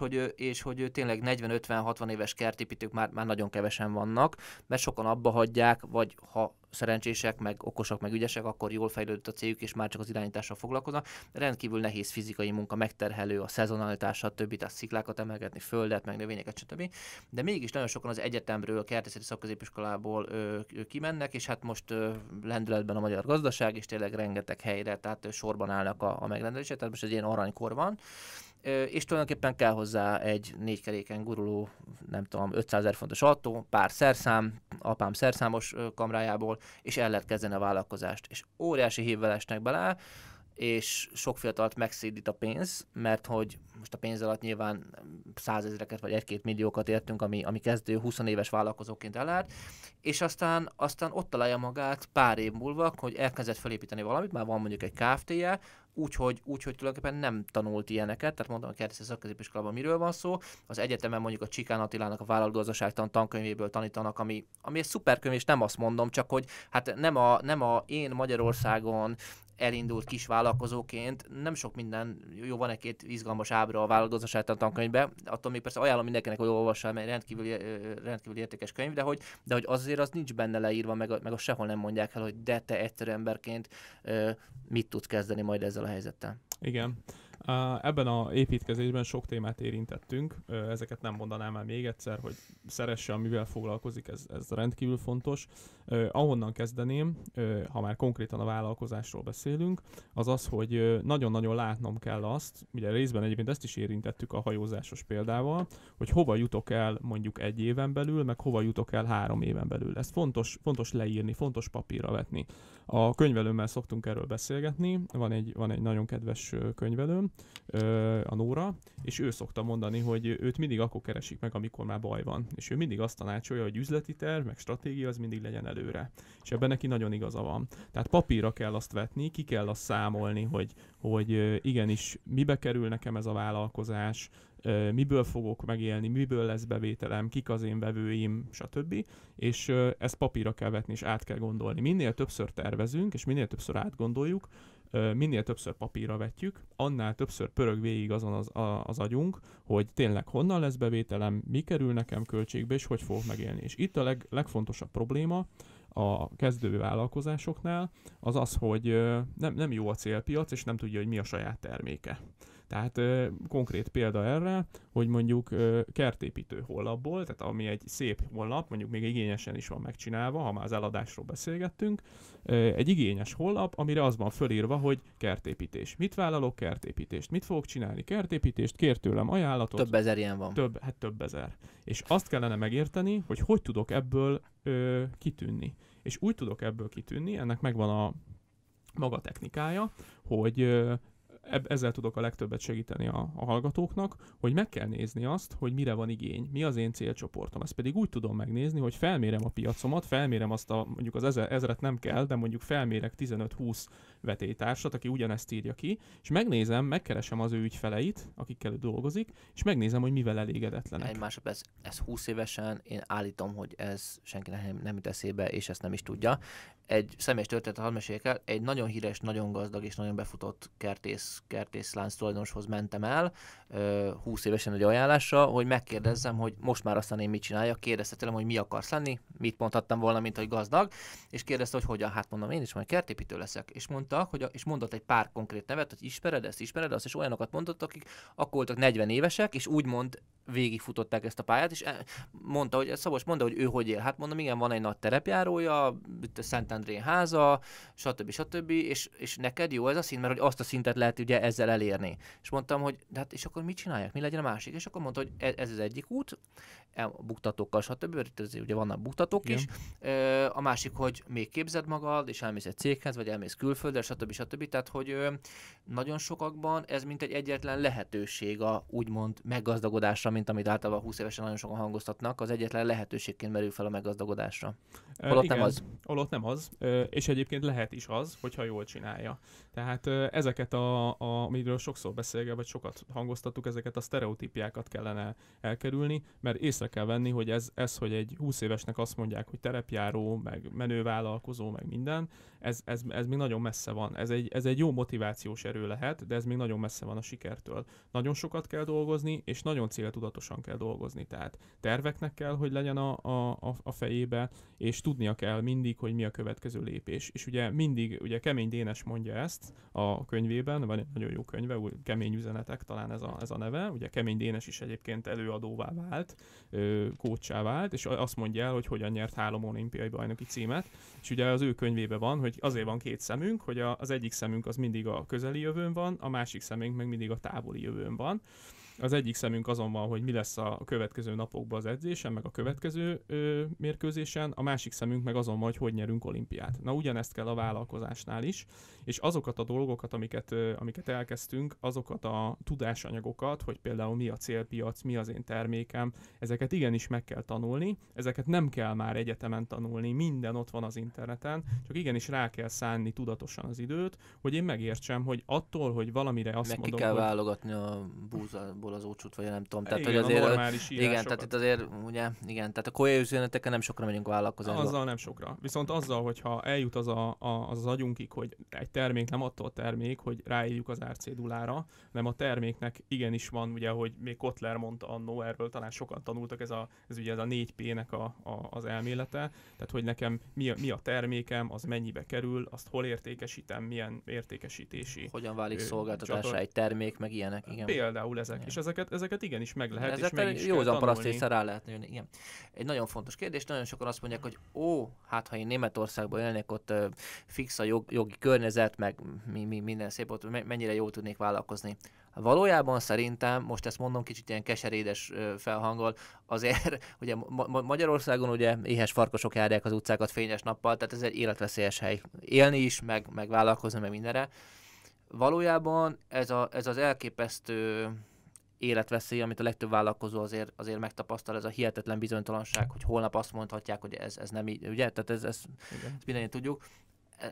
hogy tényleg 40-50-60 éves kertépítők már nagyon kevesen vannak, mert sokan abba hagyják, vagy ha szerencsések, meg okosak, meg ügyesek, akkor jól fejlődött a céljuk, és már csak az irányítással foglalkoznak. Rendkívül nehéz fizikai munka, megterhelő a szezonalitás, stb. Tehát sziklákat emelgetni, földet, meg növényeket, stb. De mégis nagyon sokan az egyetemről, a kertészeti szakközépiskolából kimennek, és hát most lendületben a magyar gazdaság, és tényleg rengeteg helyre, tehát sorban állnak a megrendelések, tehát most egy ilyen aranykor van. És tulajdonképpen kell hozzá egy 4 keréken guruló, nem tudom, 500 000 fontos autó, pár szerszám, apám szerszámos kamrájából, és el lehet kezdeni a vállalkozást. És óriási hívvel esnek bele, és sok fiatalt megszédít a pénz, mert hogy most a pénz alatt nyilván 100 000-eket vagy 1-2 milliókat értünk, ami kezdő 20 éves vállalkozóként elállt, és aztán ott találja magát pár év múlva, hogy elkezdett felépíteni valamit, már van mondjuk egy Kft-je, úgyhogy tulajdonképpen nem tanult ilyeneket, tehát mondom, a kertészeti szakközépiskolában miről van szó, az egyetemen mondjuk a Csikán Attilának a vállalatgazdaságtan tankönyvéből tanítanak, ami egy szuperkönyv, és nem azt mondom, csak hogy hát nem a én Magyarországon elindult kis vállalkozóként, nem sok minden, jó, van egy-két izgalmas ábra a vállalatgazdaságtan tankönyvbe, attól még persze ajánlom mindenkinek, hogy olvassa, mert rendkívül értékes könyv, de hogy azért az nincs benne leírva, meg azt sehol nem mondják el, hogy de te egyszerű emberként mit tudsz kezdeni majd ezzel a helyzettel. Igen. Ebben az építkezésben sok témát érintettünk, ezeket nem mondanám el még egyszer, hogy szeresse, amivel foglalkozik, ez rendkívül fontos. Ahonnan kezdeném, ha már konkrétan a vállalkozásról beszélünk, az, hogy nagyon-nagyon látnom kell azt, ugye részben egyébként ezt is érintettük a hajózásos példával, hogy hova jutok el mondjuk 1 éven belül, meg hova jutok el 3 éven belül. Ezt fontos leírni, fontos papírra vetni. A könyvelőmmel szoktunk erről beszélgetni, van egy nagyon kedves könyvelőm, a Nóra, és ő szokta mondani, hogy őt mindig akkor keresik meg, amikor már baj van. És ő mindig azt tanácsolja, hogy üzleti terv, meg stratégia az mindig legyen előre. És ebben neki nagyon igaza van. Tehát papírra kell azt vetni, ki kell azt számolni, hogy igenis mibe kerül nekem ez a vállalkozás, miből fogok megélni, miből lesz bevételem, kik az én vevőim, stb. És ezt papírra kell vetni, és át kell gondolni. Minél többször tervezünk, és minél többször átgondoljuk, minél többször papírra vetjük, annál többször pörög végig azon az agyunk, hogy tényleg honnan lesz bevételem, mi kerül nekem költségbe, és hogy fogok megélni. És itt a legfontosabb probléma a kezdő vállalkozásoknál, az az, hogy nem jó a célpiac, és nem tudja, hogy mi a saját terméke. Tehát konkrét példa erre, hogy mondjuk kertépítő honlapból, tehát ami egy szép honlap, mondjuk még igényesen is van megcsinálva, ha már az eladásról beszélgettünk, egy igényes honlap, amire az van fölírva, hogy kertépítés. Mit vállalok? Kertépítést. Mit fogok csinálni? Kertépítést, kér tőlem ajánlatot. Több ezer ilyen van. Több ezer. És azt kellene megérteni, hogy hogy tudok ebből kitűnni. És úgy tudok ebből kitűnni, ennek megvan a maga technikája, hogy ezzel tudok a legtöbbet segíteni a hallgatóknak, hogy meg kell nézni azt, hogy mire van igény, mi az én célcsoportom. Ezt pedig úgy tudom megnézni, hogy felmérem a piacomat, felmérem azt a, mondjuk az ezret nem kell, de mondjuk felmérek 15-20 vetélytársat, aki ugyanezt írja ki, és megnézem, megkeresem az ő ügyfeleit, akikkel ő dolgozik, és megnézem, hogy mivel elégedetlenek. Egy másodperc, ez 20 évesen, én állítom, hogy ez senki nem jut eszébe, és ezt nem is tudja. Egy személyes történetet hadd meséljek el, egy nagyon híres, nagyon gazdag és nagyon befutott kertészlánc tulajdonoshoz mentem el, 20 évesen egy ajánlásra, hogy megkérdezzem, hogy most már aztán én mit csináljak, kérdezte tőlem, hogy mi akarsz lenni, mit mondhattam volna, mint hogy gazdag, és kérdezte, hogy hogyan, hát mondom, én is majd kertépítő leszek, és mondta, hogy és mondott egy pár konkrét nevet, hogy ismered azt, és olyanokat mondott, akik akkor voltak 40 évesek, és úgymond végigfutották ezt a pályát, és mondta, hogy Szabos mondta, hogy ő hogy él. Hát mondom, igen, van egy nagy terepjárója, itt a Szentendrén háza, stb. És neked jó ez a szint, mert hogy azt a szintet lehet ugye ezzel elérni. És mondtam, hogy de hát és akkor mit csinálják, mi legyen a másik? És akkor mondta, hogy ez az egyik út, buktatókkal, stb. Ugye vannak buktatók is. A másik, hogy még képzeld magad, és elmész egy céghez, vagy elmész külföldre, stb. Tehát, hogy nagyon sokakban ez mint egy egyetlen lehetőség a úgymond meggazdagodásra, mint amit általában 20 évesen nagyon sokan hangoztatnak, az egyetlen lehetőségként merül fel a meggazdagodásra. Holott nem az. Holott nem az, és egyébként lehet is az, hogyha jól csinálja. Tehát ezeket, amiről sokszor beszélge, vagy sokat hangoztattuk, ezeket a sztereotípiákat kellene elkerülni, mert észre kell venni, hogy ez hogy egy 20 évesnek azt mondják, hogy terepjáró, meg menővállalkozó, meg minden, ez még nagyon messze van. Ez egy jó motivációs erő lehet, de ez még nagyon messze van a sikertől. Nagyon sokat kell dolgozni, és nagyon céltudatosan kell dolgozni. Tehát terveknek kell, hogy legyen a fejébe, és tudnia kell mindig, hogy mi a következő lépés. És ugye mindig, ugye Kemény Dénes mondja ezt a könyvében, van egy nagyon jó könyve, Kemény Üzenetek talán ez a neve. Ugye Kemény Dénes is egyébként előadóvá vált, coachá vált, és azt mondja el, hogy hogyan nyert 3 olimpiai bajnoki címet. És ugye az ő könyvében van, hogy azért van két szemünk, hogy az egyik szemünk az mindig a közeli jövőn van, a másik szemünk meg mindig a távoli jövőn van. Az egyik szemünk azon van, hogy mi lesz a következő napokban az edzésen, meg a következő mérkőzésen, a másik szemünk meg azon van, hogy hogy nyerünk olimpiát. Na ugyanezt kell a vállalkozásnál is, és azokat a dolgokat, amiket elkezdtünk, azokat a tudásanyagokat, hogy például mi a célpiac, mi az én termékem, ezeket igenis meg kell tanulni, ezeket nem kell már egyetemen tanulni, minden ott van az interneten, csak igenis rá kell szánni tudatosan az időt, hogy én megértsem, hogy attól, hogy valamire azt mondom, kell válogatni a búzából az ócsút, vagy nem tudom. Tehát, igen, hogy azért, igen, tehát itt azért, ugye, igen, tehát a kolyajüzenetekkel nem sokra megyünk vállalkozásba. Azzal nem sokra. Viszont azzal, hogyha eljut az agyunkig, hogy egy termék nem attól termék, hogy ráírjuk az árcédulára, nem a terméknek igenis van, ugye, hogy még Kotler mondta annó, erről talán sokan tanultak, ez ugye ez a 4P-nek az elmélete, tehát hogy nekem mi a termékem, az mennyibe kerül, azt hol értékesítem, milyen értékesítési. Hogyan válik szolgáltatásra egy termék, meg ilyenek, igen. Például ezek. És ezeket igenis meg lehet, és meg is józan paraszt észre rá lehet nőni. Igen. Egy nagyon fontos kérdés, nagyon sokan azt mondják, hogy hát ha én Németországban élnék, ott fix a jogi környezet, meg minden szép, ott mennyire jól tudnék vállalkozni. Valójában szerintem, most ezt mondom kicsit ilyen keserédes felhanggal, azért ugye Magyarországon ugye éhes farkasok járják az utcákat fényes nappal, tehát ez egy életveszélyes hely. Élni is, meg vállalkozni, meg mindenre. Valójában ez az elképesztő életveszély, amit a legtöbb vállalkozó azért megtapasztal, ez a hihetetlen bizonytalanság, hogy holnap azt mondhatják, hogy ez nem így, ugye? Tehát ezt mindenki tudjuk.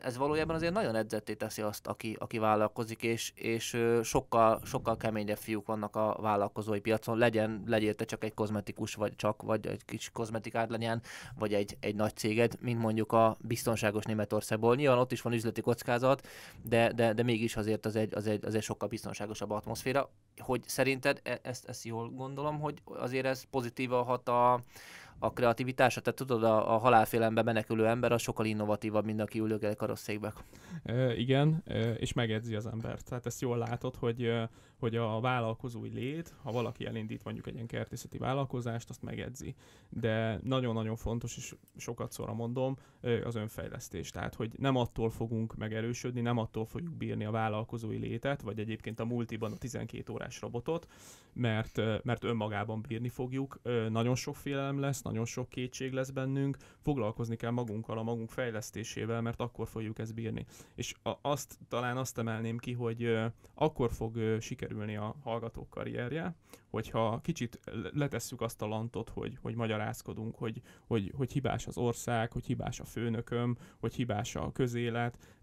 Ez valójában azért nagyon edzetté teszi azt, aki vállalkozik, és sokkal keményebb fiúk vannak a vállalkozói piacon. Legyél te csak egy kozmetikus, vagy egy kis kozmetikát legyen, vagy egy nagy céged, mint mondjuk a biztonságos Németországból. Nyilván ott is van üzleti kockázat, de mégis azért az egy sokkal biztonságosabb atmoszféra. Hogy szerinted, ezt jól gondolom, hogy azért ez pozitívan hat a kreativitása, tehát tudod, a halálfélelembe menekülő ember az sokkal innovatívabb, mint aki ülőgel karosszékbe. Igen, és megedzi az embert. Tehát ezt jól látod, hogy a vállalkozói lét, ha valaki elindít mondjuk egy ilyen kertészeti vállalkozást, azt megedzi. De nagyon-nagyon fontos, és sokat szóra mondom, az önfejlesztés. Tehát, hogy nem attól fogunk megerősödni, nem attól fogjuk bírni a vállalkozói létet, vagy egyébként a multiban a 12 órás robotot, mert önmagában bírni fogjuk. Nagyon sok félelem lesz, nagyon sok kétség lesz bennünk, foglalkozni kell magunkkal, a magunk fejlesztésével, mert akkor fogjuk ezt bírni. És talán azt emelném ki, hogy akkor fog sikerülni a hallgatók karrierje, hogyha kicsit letesszük azt a lantot, hogy magyarázkodunk, hogy hibás az ország, hogy hibás a főnököm, hogy hibás a közélet.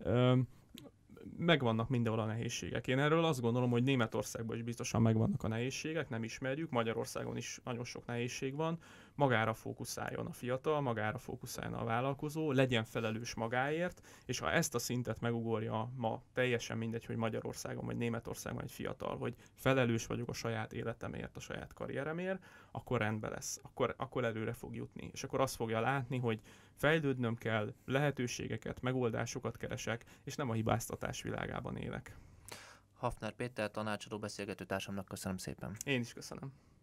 Megvannak mindenhol a nehézségek. Én erről azt gondolom, hogy Németországban is biztosan megvannak a nehézségek, nem ismerjük, Magyarországon is nagyon sok nehézség van. Magára fókuszáljon a fiatal, magára fókuszáljon a vállalkozó, legyen felelős magáért, és ha ezt a szintet megugorja ma, teljesen mindegy, hogy Magyarországon vagy Németországon egy fiatal, hogy felelős vagyok a saját életemért, a saját karrieremért, akkor rendben lesz, akkor előre fog jutni. És akkor azt fogja látni, hogy fejlődnöm kell, lehetőségeket, megoldásokat keresek, és nem a hibáztatás világában élek. Hafner Péter tanácsadó beszélgetőtársamnak köszönöm szépen. Én is köszönöm.